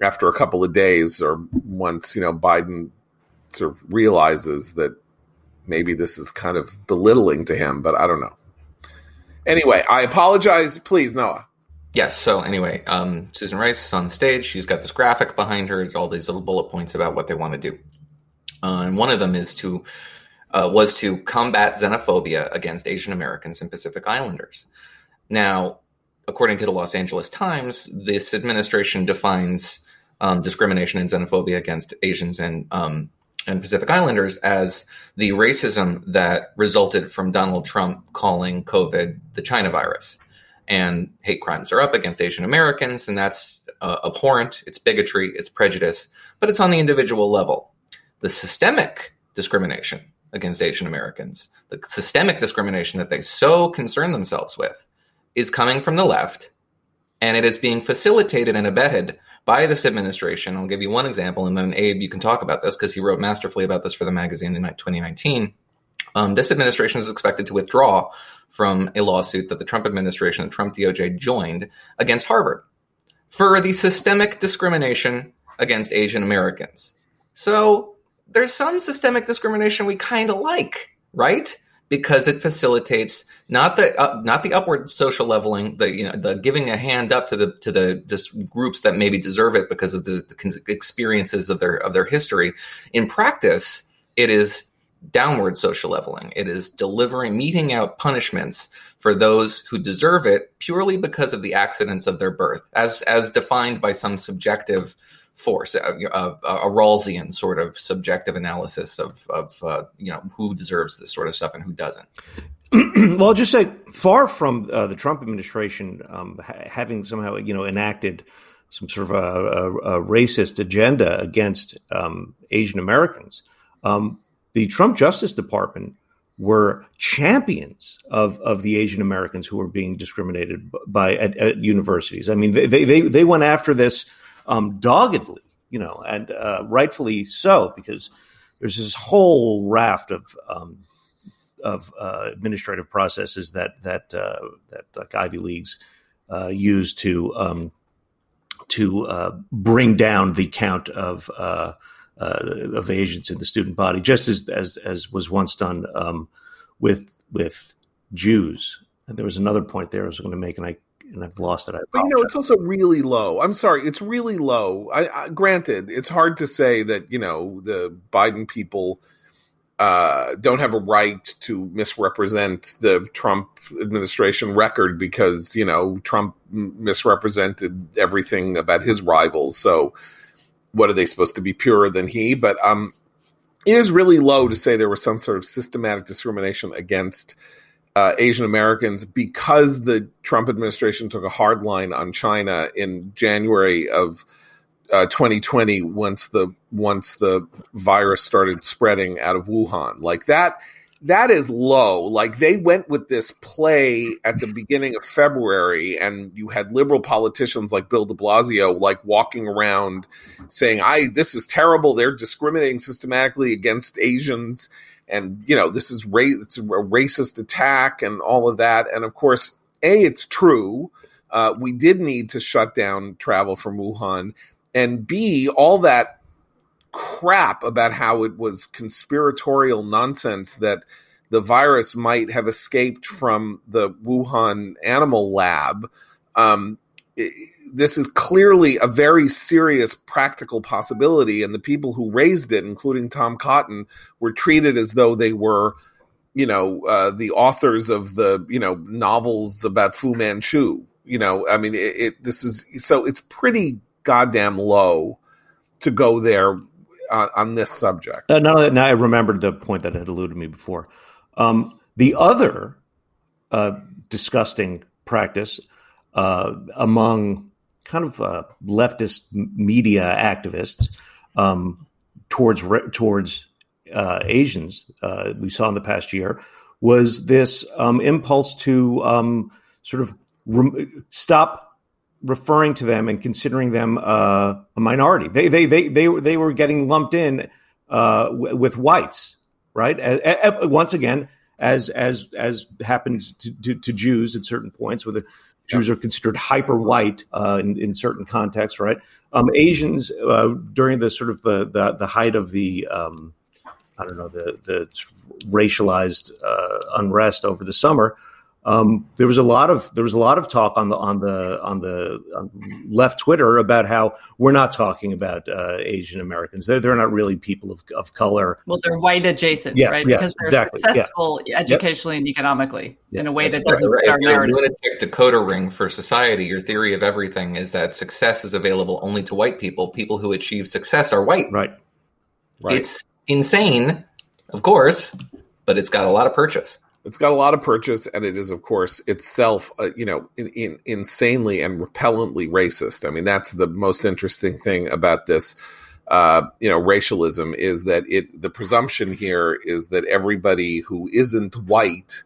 after a couple of days or once, you know, Biden sort of realizes that maybe this is kind of belittling to him, but I don't know. Anyway, I apologize. Please, Noah. Yes. So anyway, um, Susan Rice is on the stage. She's got this graphic behind her. It's all these little bullet points about what they want to do. Uh, and one of them is to... Uh, was to combat xenophobia against Asian Americans and Pacific Islanders. Now, according to the Los Angeles Times, this administration defines um, discrimination and xenophobia against Asians and um, and Pacific Islanders as the racism that resulted from Donald Trump calling COVID the China virus. And hate crimes are up against Asian Americans, and that's uh, abhorrent. It's bigotry, it's prejudice, but it's on the individual level. The systemic discrimination against Asian Americans, the systemic discrimination that they so concern themselves with, is coming from the left, and it is being facilitated and abetted by this administration. I'll give you one example, and then Abe, you can talk about this because he wrote masterfully about this for the magazine in twenty nineteen. Um, this administration is expected to withdraw from a lawsuit that the Trump administration and Trump D O J joined against Harvard for the systemic discrimination against Asian Americans. So there's some systemic discrimination we kind of like, right? Because it facilitates not the uh, not the upward social leveling, the you know the giving a hand up to the to the just groups that maybe deserve it because of the, the experiences of their of their history. In practice, it is downward social leveling. It is delivering, meting out punishments for those who deserve it purely because of the accidents of their birth, as as defined by some subjective force, a, a, a Rawlsian sort of subjective analysis of, of uh, you know, who deserves this sort of stuff and who doesn't. Well, I'll just say far from uh, the Trump administration um, ha- having somehow, you know, enacted some sort of a, a, a racist agenda against um, Asian Americans, um, the Trump Justice Department were champions of, of the Asian Americans who were being discriminated by at, at universities. I mean, they they they went after this Um, doggedly, you know, and uh, rightfully so, because there's this whole raft of um, of uh, administrative processes that that uh, that like Ivy Leagues uh, use to um, to uh, bring down the count of uh, uh, of Asians in the student body, just as as, as was once done um, with with Jews. And there was another point there I was going to make, and I. And I've lost it. I but, you know, it's also really low. I'm sorry. It's really low. I, I, granted, it's hard to say that, you know, the Biden people uh, don't have a right to misrepresent the Trump administration record because, you know, Trump misrepresented everything about his rivals. So what are they supposed to be purer than he? But um, it is really low to say there was some sort of systematic discrimination against uh, Asian Americans because the Trump administration took a hard line on China in January of Uh, twenty twenty, once the once the virus started spreading out of Wuhan. Like that, that is low. Like they went with this play at the beginning of February, and you had liberal politicians like Bill de Blasio like walking around saying, "I this is terrible. They're discriminating systematically against Asians, and you know this is ra- it's a racist attack and all of that." And of course, A, it's true. Uh, we did need to shut down travel from Wuhan. And B, all that crap about how it was conspiratorial nonsense that the virus might have escaped from the Wuhan animal lab. Um, it, this is clearly a very serious practical possibility. And the people who raised it, including Tom Cotton, were treated as though they were, you know, uh, the authors of the, you know, novels about Fu Manchu. You know, I mean, it, it this is so it's pretty goddamn low to go there on, on this subject. Uh, now that now I remembered the point that had eluded me before. Um, the other uh, disgusting practice uh, among kind of uh, leftist media activists um, towards towards uh, Asians uh, we saw in the past year was this um, impulse to um, sort of re- stop. referring to them and considering them uh, a minority. They they they they were they were getting lumped in uh, w- with whites, right? As, as, once again, as as as happens to, to, to Jews at certain points, where the Jews yeah. are considered hyper white uh, in, in certain contexts, right? Um, Asians uh, during the sort of the the, the height of the um, I don't know the the racialized uh, unrest over the summer. Um, there was a lot of there was a lot of talk on the on the on the on left Twitter about how we're not talking about uh, Asian Americans. They're they're not really people of, of color. Well, they're white adjacent, yeah, right? Yeah, because they're exactly, successful yeah. educationally yep. and economically yeah, in a way that doesn't right, fit right. our narrative. If you're a lunatic decoder ring for society, your theory of everything is that success is available only to white people. People who achieve success are white. Right. Right. It's insane, of course, but it's got a lot of purchase. It's got a lot of purchase, and it is, of course, itself, uh, you know, in, in, insanely and repellently racist. I mean, that's the most interesting thing about this, uh, you know, racialism is that it. The presumption here is that everybody who isn't white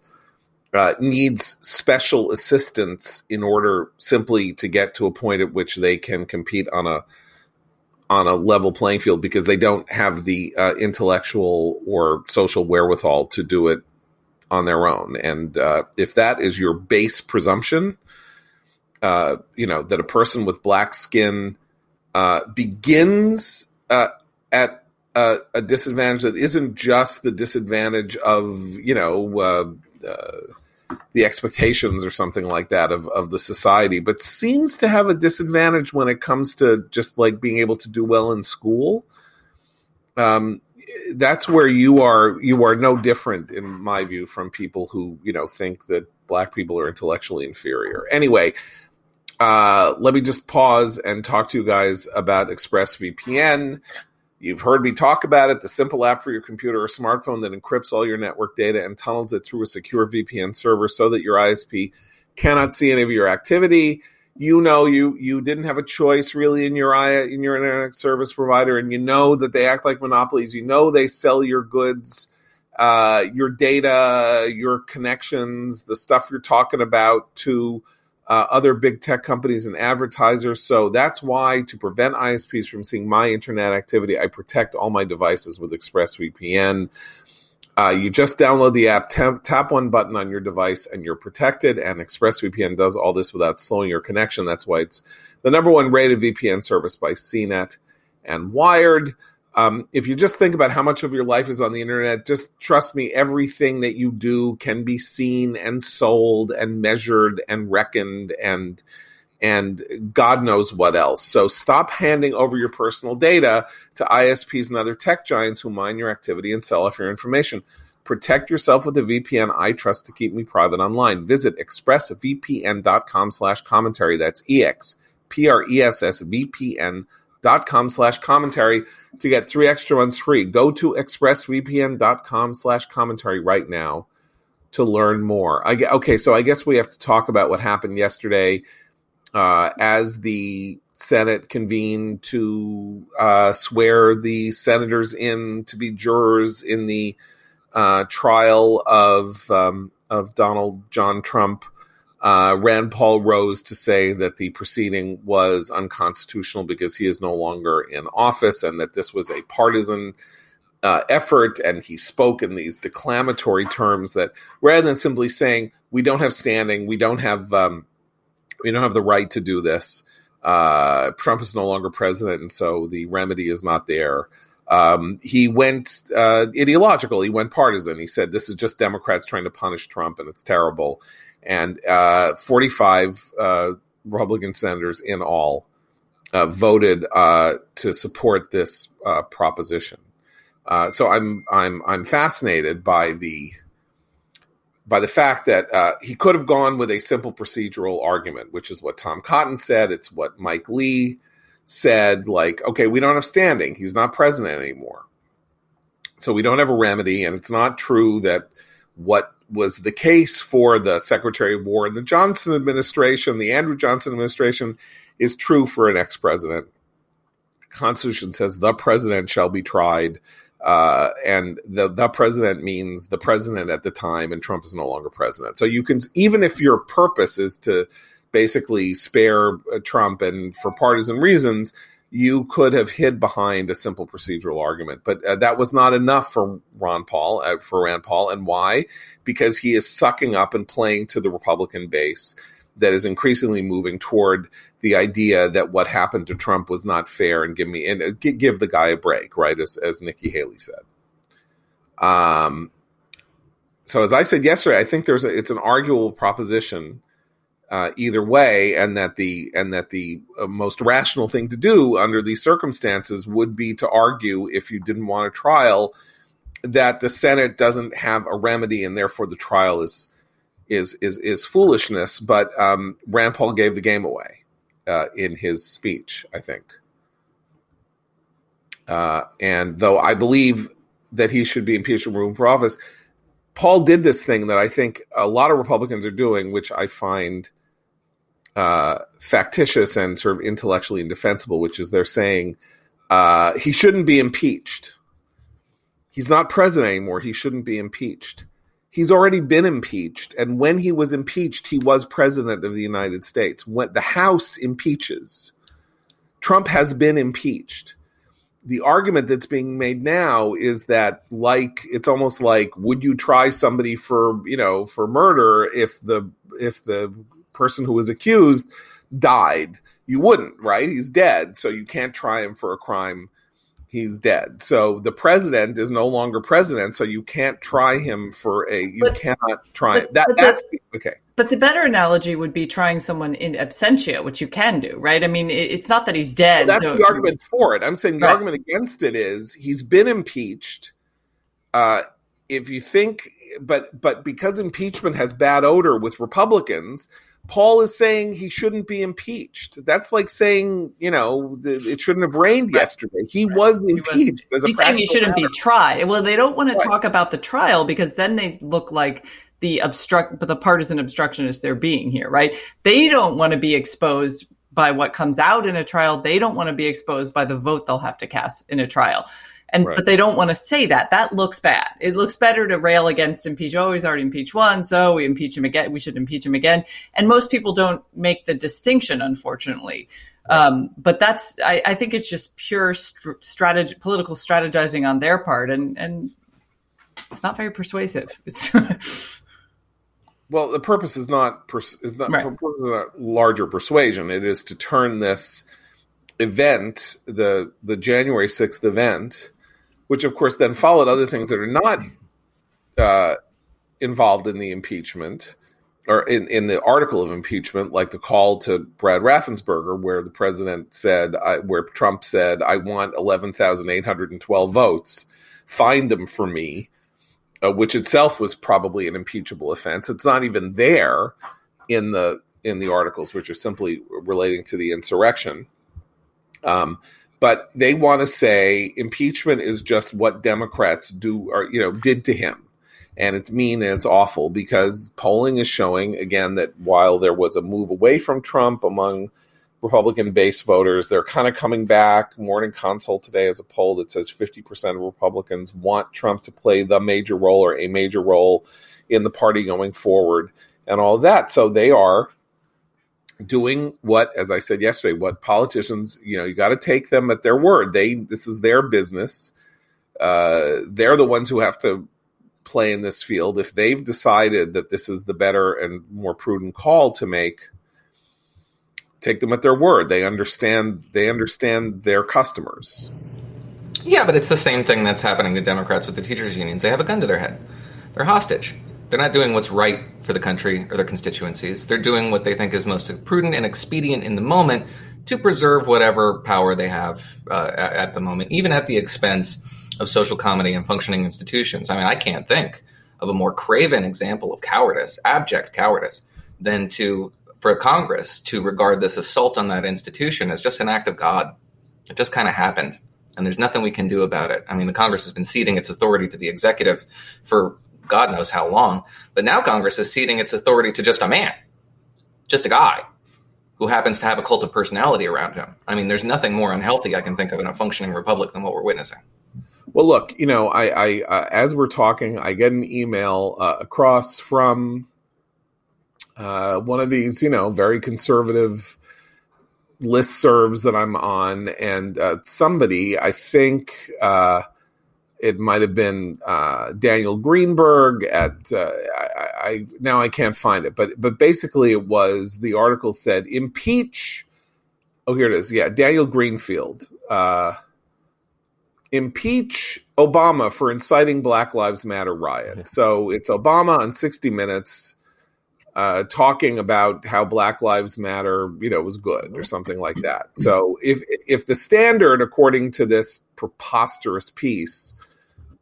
uh, needs special assistance in order simply to get to a point at which they can compete on a on a level playing field because they don't have the uh, intellectual or social wherewithal to do it on their own. And uh, if that is your base presumption, uh, you know, that a person with black skin uh, begins uh, at a, a disadvantage that isn't just the disadvantage of, you know, uh, uh, the expectations or something like that of, of the society, but seems to have a disadvantage when it comes to just like being able to do well in school. Um, That's where you are. You are no different, in my view, from people who, you know, think that black people are intellectually inferior. Anyway, uh, let me just pause and talk to you guys about ExpressVPN. You've heard me talk about it, the simple app for your computer or smartphone that encrypts all your network data and tunnels it through a secure V P N server so that your I S P cannot see any of your activity. You know, you you didn't have a choice really in your in your internet service provider, and you know that they act like monopolies. You know they sell your goods, uh, your data, your connections, the stuff you're talking about to uh, other big tech companies and advertisers. So that's why, to prevent I S Ps from seeing my internet activity, I protect all my devices with ExpressVPN. Uh, you just download the app, tap, tap one button on your device, and you're protected. And ExpressVPN does all this without slowing your connection. That's why it's the number one rated V P N service by C net and Wired. Um, if you just think about how much of your life is on the internet, just trust me, everything that you do can be seen and sold and measured and reckoned and and God knows what else. So stop handing over your personal data to I S Ps and other tech giants who mine your activity and sell off your information. Protect yourself with a V P N I trust to keep me private online. Visit express v p n dot com slash commentary. That's E X P R E S S V P N dot com slash commentary to get three extra ones free. Go to express v p n dot com slash commentary right now to learn more. I, okay, so I guess we have to talk about what happened yesterday uh, as the Senate convened to uh, swear the senators in to be jurors in the Uh, trial of um, of Donald John Trump. uh, Rand Paul rose to say that the proceeding was unconstitutional because he is no longer in office and that this was a partisan uh, effort, and he spoke in these declamatory terms that rather than simply saying, we don't have standing, we don't have um, we don't have the right to do this, uh, Trump is no longer president, and so the remedy is not there. Um, he went uh, ideological. He went partisan. He said, this is just Democrats trying to punish Trump, and it's terrible. And uh, forty-five uh, Republican senators in all uh, voted uh, to support this uh, proposition. Uh, so I'm I'm I'm fascinated by the by the fact that uh, he could have gone with a simple procedural argument, which is what Tom Cotton said. It's what Mike Lee said, like, okay, we don't have standing. He's not president anymore. So we don't have a remedy. And it's not true that what was the case for the Secretary of War in the Johnson administration, the Andrew Johnson administration, is true for an ex-president. Constitution says the president shall be tried. Uh, and the, the president means the president at the time, and Trump is no longer president. So you can, even if your purpose is to basically spare Trump and for partisan reasons, you could have hid behind a simple procedural argument. But uh, that was not enough for Ron Paul, uh, for Rand Paul. And why? Because he is sucking up and playing to the Republican base that is increasingly moving toward the idea that what happened to Trump was not fair, and give me and uh, give the guy a break, right? As, as Nikki Haley said. Um. So as I said yesterday, I think there's a, it's an arguable proposition Uh, either way, and that the and that the most rational thing to do under these circumstances would be to argue, if you didn't want a trial, that the Senate doesn't have a remedy, and therefore the trial is is is is foolishness. But um, Rand Paul gave the game away uh, in his speech, I think. Uh, and though I believe that he should be impeached and removed from office, Paul did this thing that I think a lot of Republicans are doing, which I find Uh, factitious and sort of intellectually indefensible, which is they're saying uh, he shouldn't be impeached. He's not president anymore. He shouldn't be impeached. He's already been impeached. And when he was impeached, he was president of the United States. When the House impeaches, Trump has been impeached. The argument that's being made now is that, like, it's almost like, would you try somebody for, you know, for murder if the if the person who was accused died? You wouldn't, right? He's dead. So you can't try him for a crime. He's dead. So the president is no longer president. So you can't try him for a, you but, cannot try but, him. That, that's the, okay. But the better analogy would be trying someone in absentia, which you can do, right? I mean, it, it's not that he's dead. Well, that's so the argument for it. I'm saying the right. argument against it is he's been impeached. Uh, if you think, but, but because impeachment has bad odor with Republicans, Paul is saying he shouldn't be impeached. That's like saying, you know, th- it shouldn't have rained right. yesterday. He right. was impeached. He was, he's saying he shouldn't matter. be tried. Well, they don't want to right. talk about the trial because then they look like the obstruct, the partisan obstructionist they're being here, right? They don't want to be exposed by what comes out in a trial. They don't want to be exposed by the vote they'll have to cast in a trial. And right. But they don't want to say that. That looks bad. It looks better to rail against impeach. Oh, he's already impeached one, so we impeach him again. We should impeach him again. And most people don't make the distinction, unfortunately. Right. Um, but that's, I, I think it's just pure st- strategy, political strategizing on their part, and and it's not very persuasive. It's well, the purpose is not pers- is not, right. purpose is not larger persuasion. It is to turn this event, the the January sixth event, which, of course, then followed other things that are not uh, involved in the impeachment, or in, in the article of impeachment, like the call to Brad Raffensperger, where the president said, I, where Trump said, I want eleven thousand eight hundred twelve votes, find them for me, uh, which itself was probably an impeachable offense. It's not even there in the in the articles, which are simply relating to the insurrection. Um, but they want to say impeachment is just what Democrats do, or, you know, did to him. And it's mean and it's awful, because polling is showing, again, that while there was a move away from Trump among Republican-based voters, they're kind of coming back. Morning Consult today has a poll that says fifty percent of Republicans want Trump to play the major role or a major role in the party going forward and all that. So they are doing what, as I said yesterday, what politicians, you know, you got to take them at their word. They, this is their business. Uh, they're the ones who have to play in this field. If they've decided that this is the better and more prudent call to make, take them at their word. They understand, they understand their customers. Yeah, but it's the same thing that's happening to Democrats with the teachers unions. They have a gun to their head. They're hostage. They're not doing what's right for the country or their constituencies. They're doing what they think is most prudent and expedient in the moment to preserve whatever power they have uh, at the moment, even at the expense of social comedy and functioning institutions. I mean, I can't think of a more craven example of cowardice, abject cowardice, than to for Congress to regard this assault on that institution as just an act of God. It just kind of happened, and there's nothing we can do about it. I mean, the Congress has been ceding its authority to the executive for God knows how long, but now Congress is ceding its authority to just a man, just a guy who happens to have a cult of personality around him. I mean, there's nothing more unhealthy I can think of in a functioning republic than what we're witnessing. Well, look, you know, I, I uh, as we're talking, I get an email uh, across from uh, one of these, you know, very conservative listservs that I'm on, and uh, somebody, I think uh, it might have been uh, Daniel Greenberg at, uh, I, I now I can't find it, but but basically it was, the article said, impeach, oh, here it is, yeah, Daniel Greenfield, uh impeach Obama for inciting Black Lives Matter riots. So it's Obama on sixty minutes uh, talking about how Black Lives Matter, you know, was good or something like that. So if if the standard, according to this preposterous piece,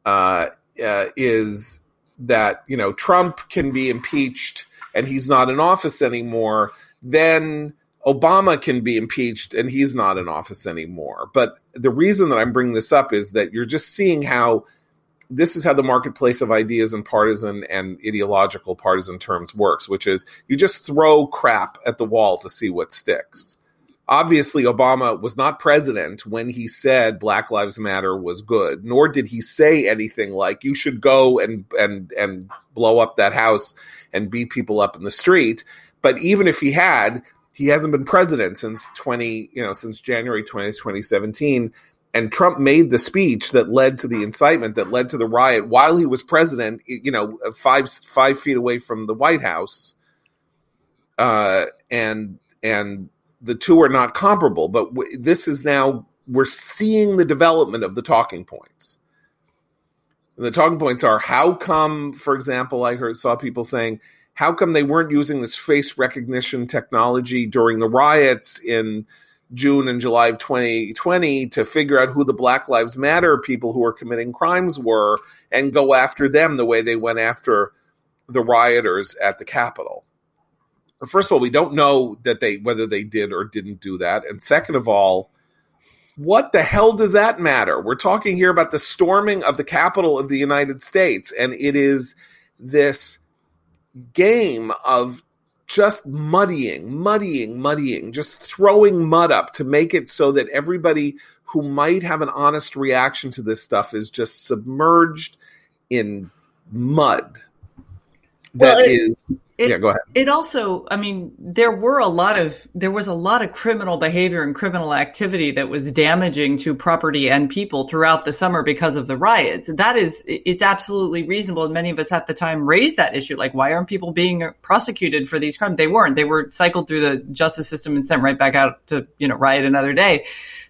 uh, uh, is that, you know, Trump can be impeached and he's not in office anymore, then Obama can be impeached and he's not in office anymore. But the reason that I'm bringing this up is that you're just seeing how this is how the marketplace of ideas in partisan and ideological partisan terms works, which is you just throw crap at the wall to see what sticks. Obviously, Obama was not president when he said Black Lives Matter was good, nor did he say anything like you should go and and and blow up that house and beat people up in the street. But even if he had, he hasn't been president since twenty, you know, since January twentieth, twenty seventeen, and Trump made the speech that led to the incitement, that led to the riot, while he was president, you know, five five feet away from the White House, uh, and and the two are not comparable. But w- this is now, we're seeing the development of the talking points. And the talking points are, how come, for example, I heard saw people saying, how come they weren't using this face recognition technology during the riots in June and July of twenty twenty to figure out who the Black Lives Matter people who are committing crimes were and go after them the way they went after the rioters at the Capitol? First of all, we don't know that they whether they did or didn't do that. And second of all, what the hell does that matter? We're talking here about the storming of the Capitol of the United States, and it is this game of just muddying, muddying, muddying, just throwing mud up to make it so that everybody who might have an honest reaction to this stuff is just submerged in mud. That well, it, is, it, yeah, go ahead. It also, I mean, there were a lot of, there was a lot of criminal behavior and criminal activity that was damaging to property and people throughout the summer because of the riots. That is, it's absolutely reasonable. And many of us at the time raised that issue. Like, why aren't people being prosecuted for these crimes? They weren't. They were cycled through the justice system and sent right back out to, you know, riot another day.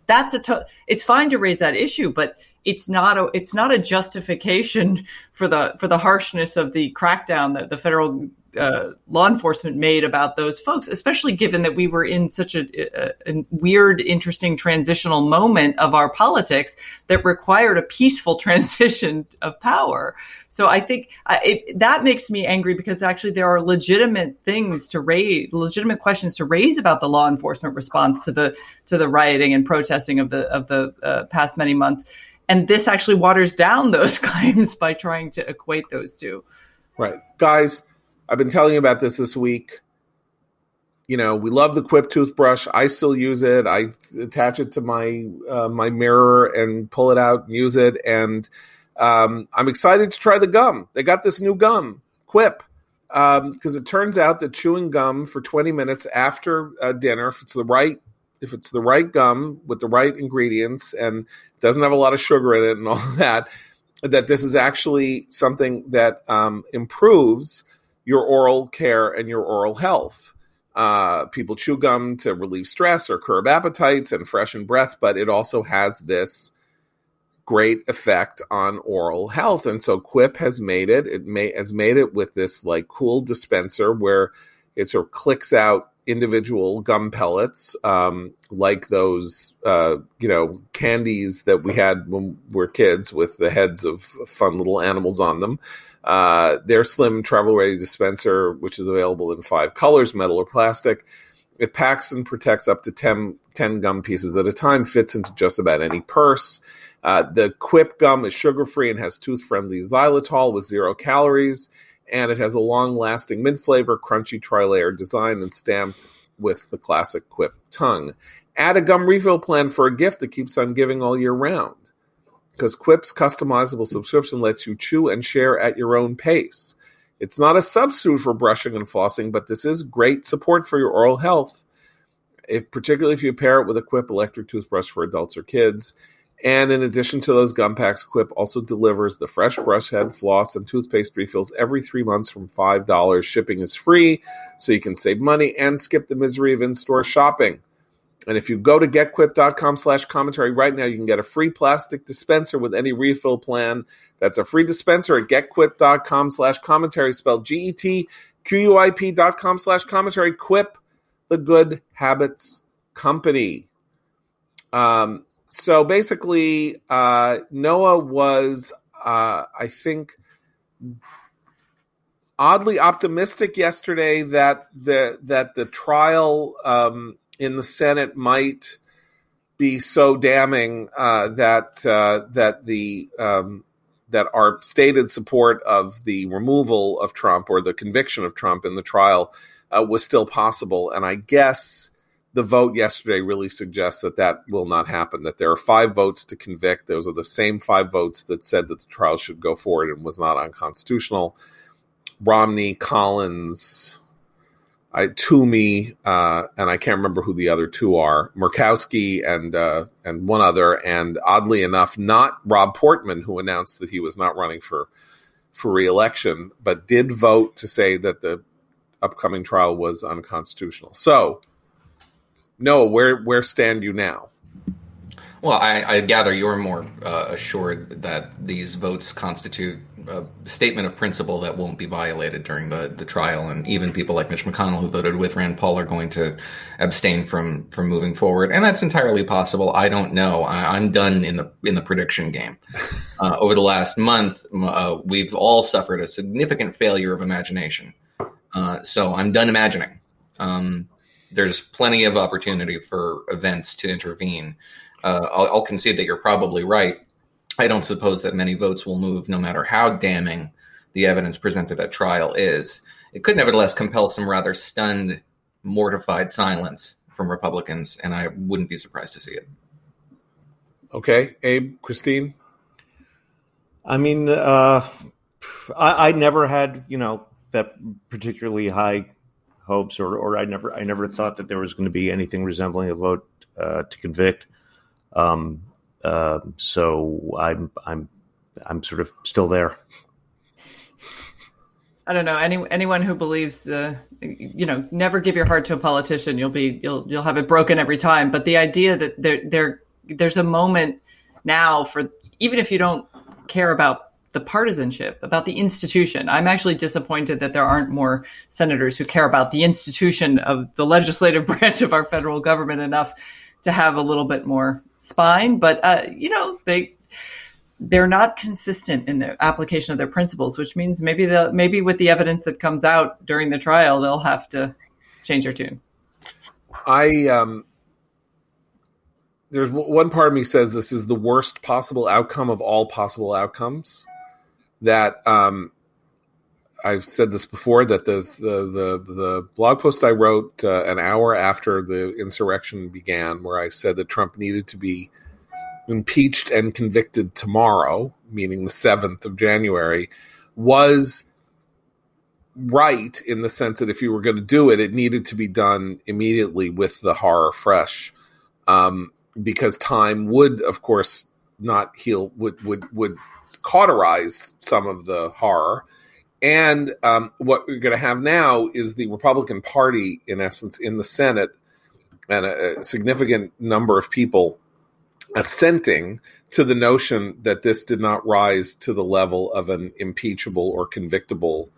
That's a, to- it's fine to raise that issue, but it's not a it's not a justification for the for the harshness of the crackdown that the federal uh, law enforcement made about those folks, especially given that we were in such a, a, a weird, interesting transitional moment of our politics that required a peaceful transition of power. So I think I, it, that makes me angry, because actually there are legitimate things to raise, legitimate questions to raise about the law enforcement response to the to the rioting and protesting of the of the uh, past many months. And this actually waters down those claims by trying to equate those two. Right. Guys, I've been telling you about this this week. You know, we love the Quip toothbrush. I still use it. I attach it to my uh, my mirror and pull it out and use it. And um, I'm excited to try the gum. They got this new gum, Quip, because um, it turns out that chewing gum for twenty minutes after uh, dinner, if it's the right If it's the right gum with the right ingredients and doesn't have a lot of sugar in it and all that, that this is actually something that um, improves your oral care and your oral health. Uh, people chew gum to relieve stress or curb appetites and freshen breath, but it also has this great effect on oral health. And so Quip has made it. It may, has made it with this like cool dispenser where it sort of clicks out individual gum pellets, um, like those, uh, you know, candies that we had when we were kids with the heads of fun little animals on them. Uh, their slim travel-ready dispenser, which is available in five colors, metal or plastic. It packs and protects up to ten, ten gum pieces at a time, fits into just about any purse. Uh, the Quip gum is sugar-free and has tooth-friendly xylitol with zero calories. And it has a long-lasting mint-flavor, crunchy tri-layer design, and stamped with the classic Quip tongue. Add a gum refill plan for a gift that keeps on giving all year round, because Quip's customizable subscription lets you chew and share at your own pace. It's not a substitute for brushing and flossing, but this is great support for your oral health, if, particularly if you pair it with a Quip electric toothbrush for adults or kids. And in addition to those gum packs, Quip also delivers the fresh brush head, floss, and toothpaste refills every three months from five dollars. Shipping is free, so you can save money and skip the misery of in-store shopping. And if you go to getquip.com slash commentary right now, you can get a free plastic dispenser with any refill plan. That's a free dispenser at getquip.com slash commentary, spelled G-E-T-Q-U-I-P dot com slash commentary. Quip, the good habits company. Um... So basically, uh, Noah was, uh, I think, oddly optimistic yesterday that the that the trial um, in the Senate might be so damning uh, that uh, that the um, that our stated support of the removal of Trump, or the conviction of Trump in the trial, uh, was still possible. And I guess the vote yesterday really suggests that that will not happen, that there are five votes to convict. Those are the same five votes that said that the trial should go forward and was not unconstitutional. Romney, Collins, I, Toomey, uh, and I can't remember who the other two are, Murkowski and uh, and one other, and oddly enough, not Rob Portman, who announced that he was not running for, for re-election, but did vote to say that the upcoming trial was unconstitutional. So, Noah, where where stand you now? Well, I, I gather you're more uh, assured that these votes constitute a statement of principle that won't be violated during the, the trial, and even people like Mitch McConnell, who voted with Rand Paul, are going to abstain from from moving forward, and that's entirely possible. I don't know. I, I'm done in the in the prediction game. Uh, over the last month, uh, we've all suffered a significant failure of imagination, uh, so I'm done imagining. Um, There's plenty of opportunity for events to intervene. Uh, I'll, I'll concede that you're probably right. I don't suppose that many votes will move, no matter how damning the evidence presented at trial is. It could nevertheless compel some rather stunned, mortified silence from Republicans, and I wouldn't be surprised to see it. Okay. Abe, Christine? I mean, uh, I, I never had, you know, that particularly high hopes, or, or I never, I never thought that there was going to be anything resembling a vote uh, to convict. Um, uh, so I'm, I'm, I'm sort of still there. I don't know. Any anyone who believes, uh, you know, never give your heart to a politician. You'll be, you'll, you'll have it broken every time. But the idea that there, there, there's a moment now for even if you don't care about the partisanship, about the institution. I'm actually disappointed that there aren't more senators who care about the institution of the legislative branch of our federal government enough to have a little bit more spine. But, uh, you know, they... they're not consistent in their application of their principles, which means maybe the maybe with the evidence that comes out during the trial, they'll have to change their tune. I um, there's one part of me says this is the worst possible outcome of all possible outcomes. That um, I've said this before, that the the the, the blog post I wrote uh, an hour after the insurrection began, where I said that Trump needed to be impeached and convicted tomorrow, meaning the seventh of January, was right in the sense that if you were going to do it, it needed to be done immediately with the horror fresh, um, because time would, of course, not heal, would would would cauterize some of the horror. And um, what we're going to have now is the Republican Party, in essence, in the Senate, and a, a significant number of people assenting to the notion that this did not rise to the level of an impeachable or convictable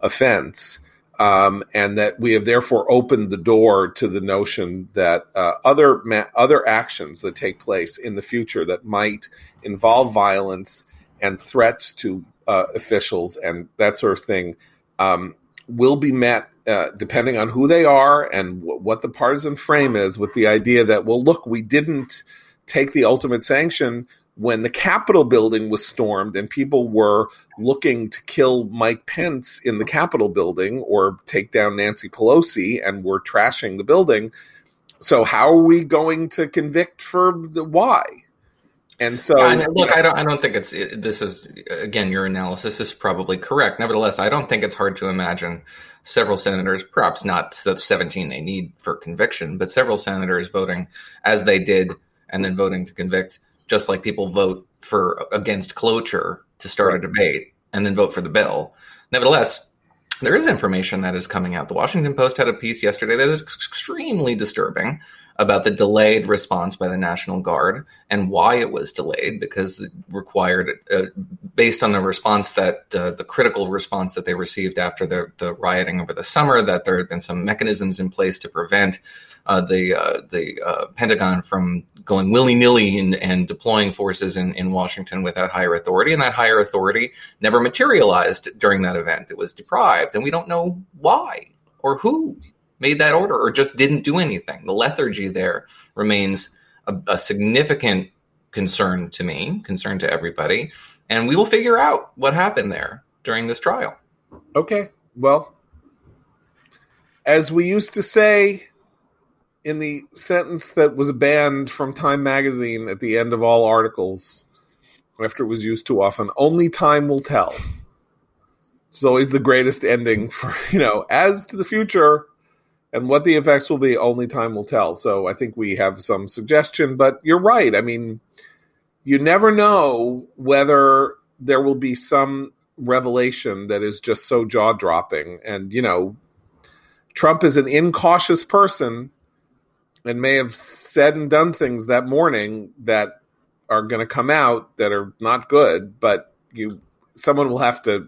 offense, um, and that we have therefore opened the door to the notion that uh, other ma- other actions that take place in the future that might involve violence and threats to uh, officials and that sort of thing um, will be met, uh, depending on who they are and w- what the partisan frame is, with the idea that, well, look, we didn't take the ultimate sanction when the Capitol building was stormed and people were looking to kill Mike Pence in the Capitol building or take down Nancy Pelosi and were trashing the building. So how are we going to convict for the why? And so, yeah, and look, I don't, I don't think it's, it, this is, again, your analysis is probably correct. Nevertheless, I don't think it's hard to imagine several senators, perhaps not the seventeen they need for conviction, but several senators voting as they did and then voting to convict, just like people vote for against cloture to start a debate and then vote for the bill. Nevertheless, there is information that is coming out. The Washington Post had a piece yesterday that is extremely disturbing about the delayed response by the National Guard and why it was delayed, because it required, uh, based on the response that, uh, the critical response that they received after the, the rioting over the summer, that there had been some mechanisms in place to prevent uh, the uh, the uh, Pentagon from going willy-nilly and, and deploying forces in, in Washington without higher authority, and that higher authority never materialized during that event. It was deprived, and we don't know why or who made that order or just didn't do anything. The lethargy there remains a, a significant concern to me, concern to everybody. And we will figure out what happened there during this trial. Okay. Well, as we used to say in the sentence that was banned from Time Magazine at the end of all articles, after it was used too often, only time will tell. It's always the greatest ending for, you know, as to the future, and what the effects will be, only time will tell. So I think we have some suggestion, but you're right. I mean, you never know whether there will be some revelation that is just so jaw-dropping. And, you know, Trump is an incautious person and may have said and done things that morning that are going to come out that are not good, but you, someone will have to,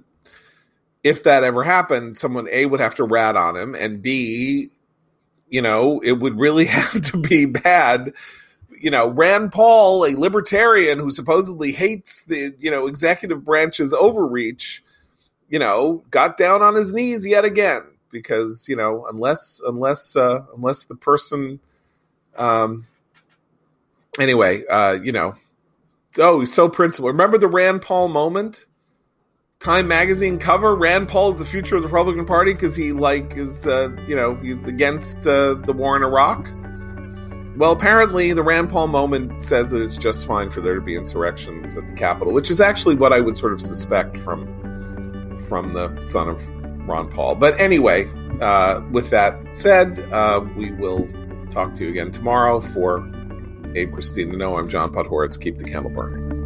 if that ever happened, someone, A, would have to rat on him, and B, you know, it would really have to be bad. You know, Rand Paul, a libertarian who supposedly hates the, you know, executive branch's overreach, you know, got down on his knees yet again because, you know, unless, unless, uh, unless the person, um, anyway, uh, you know, oh, he's so principled. Remember the Rand Paul moment? Time Magazine cover, Rand Paul is the future of the Republican Party because he, like, is, uh, you know, he's against uh, the war in Iraq. Well, apparently the Rand Paul moment says that it's just fine for there to be insurrections at the Capitol, which is actually what I would sort of suspect from from the son of Ron Paul. But anyway, uh, with that said, uh, we will talk to you again tomorrow. For Abe, Christine, and Noah, I'm John Podhoretz. Keep the candle burning.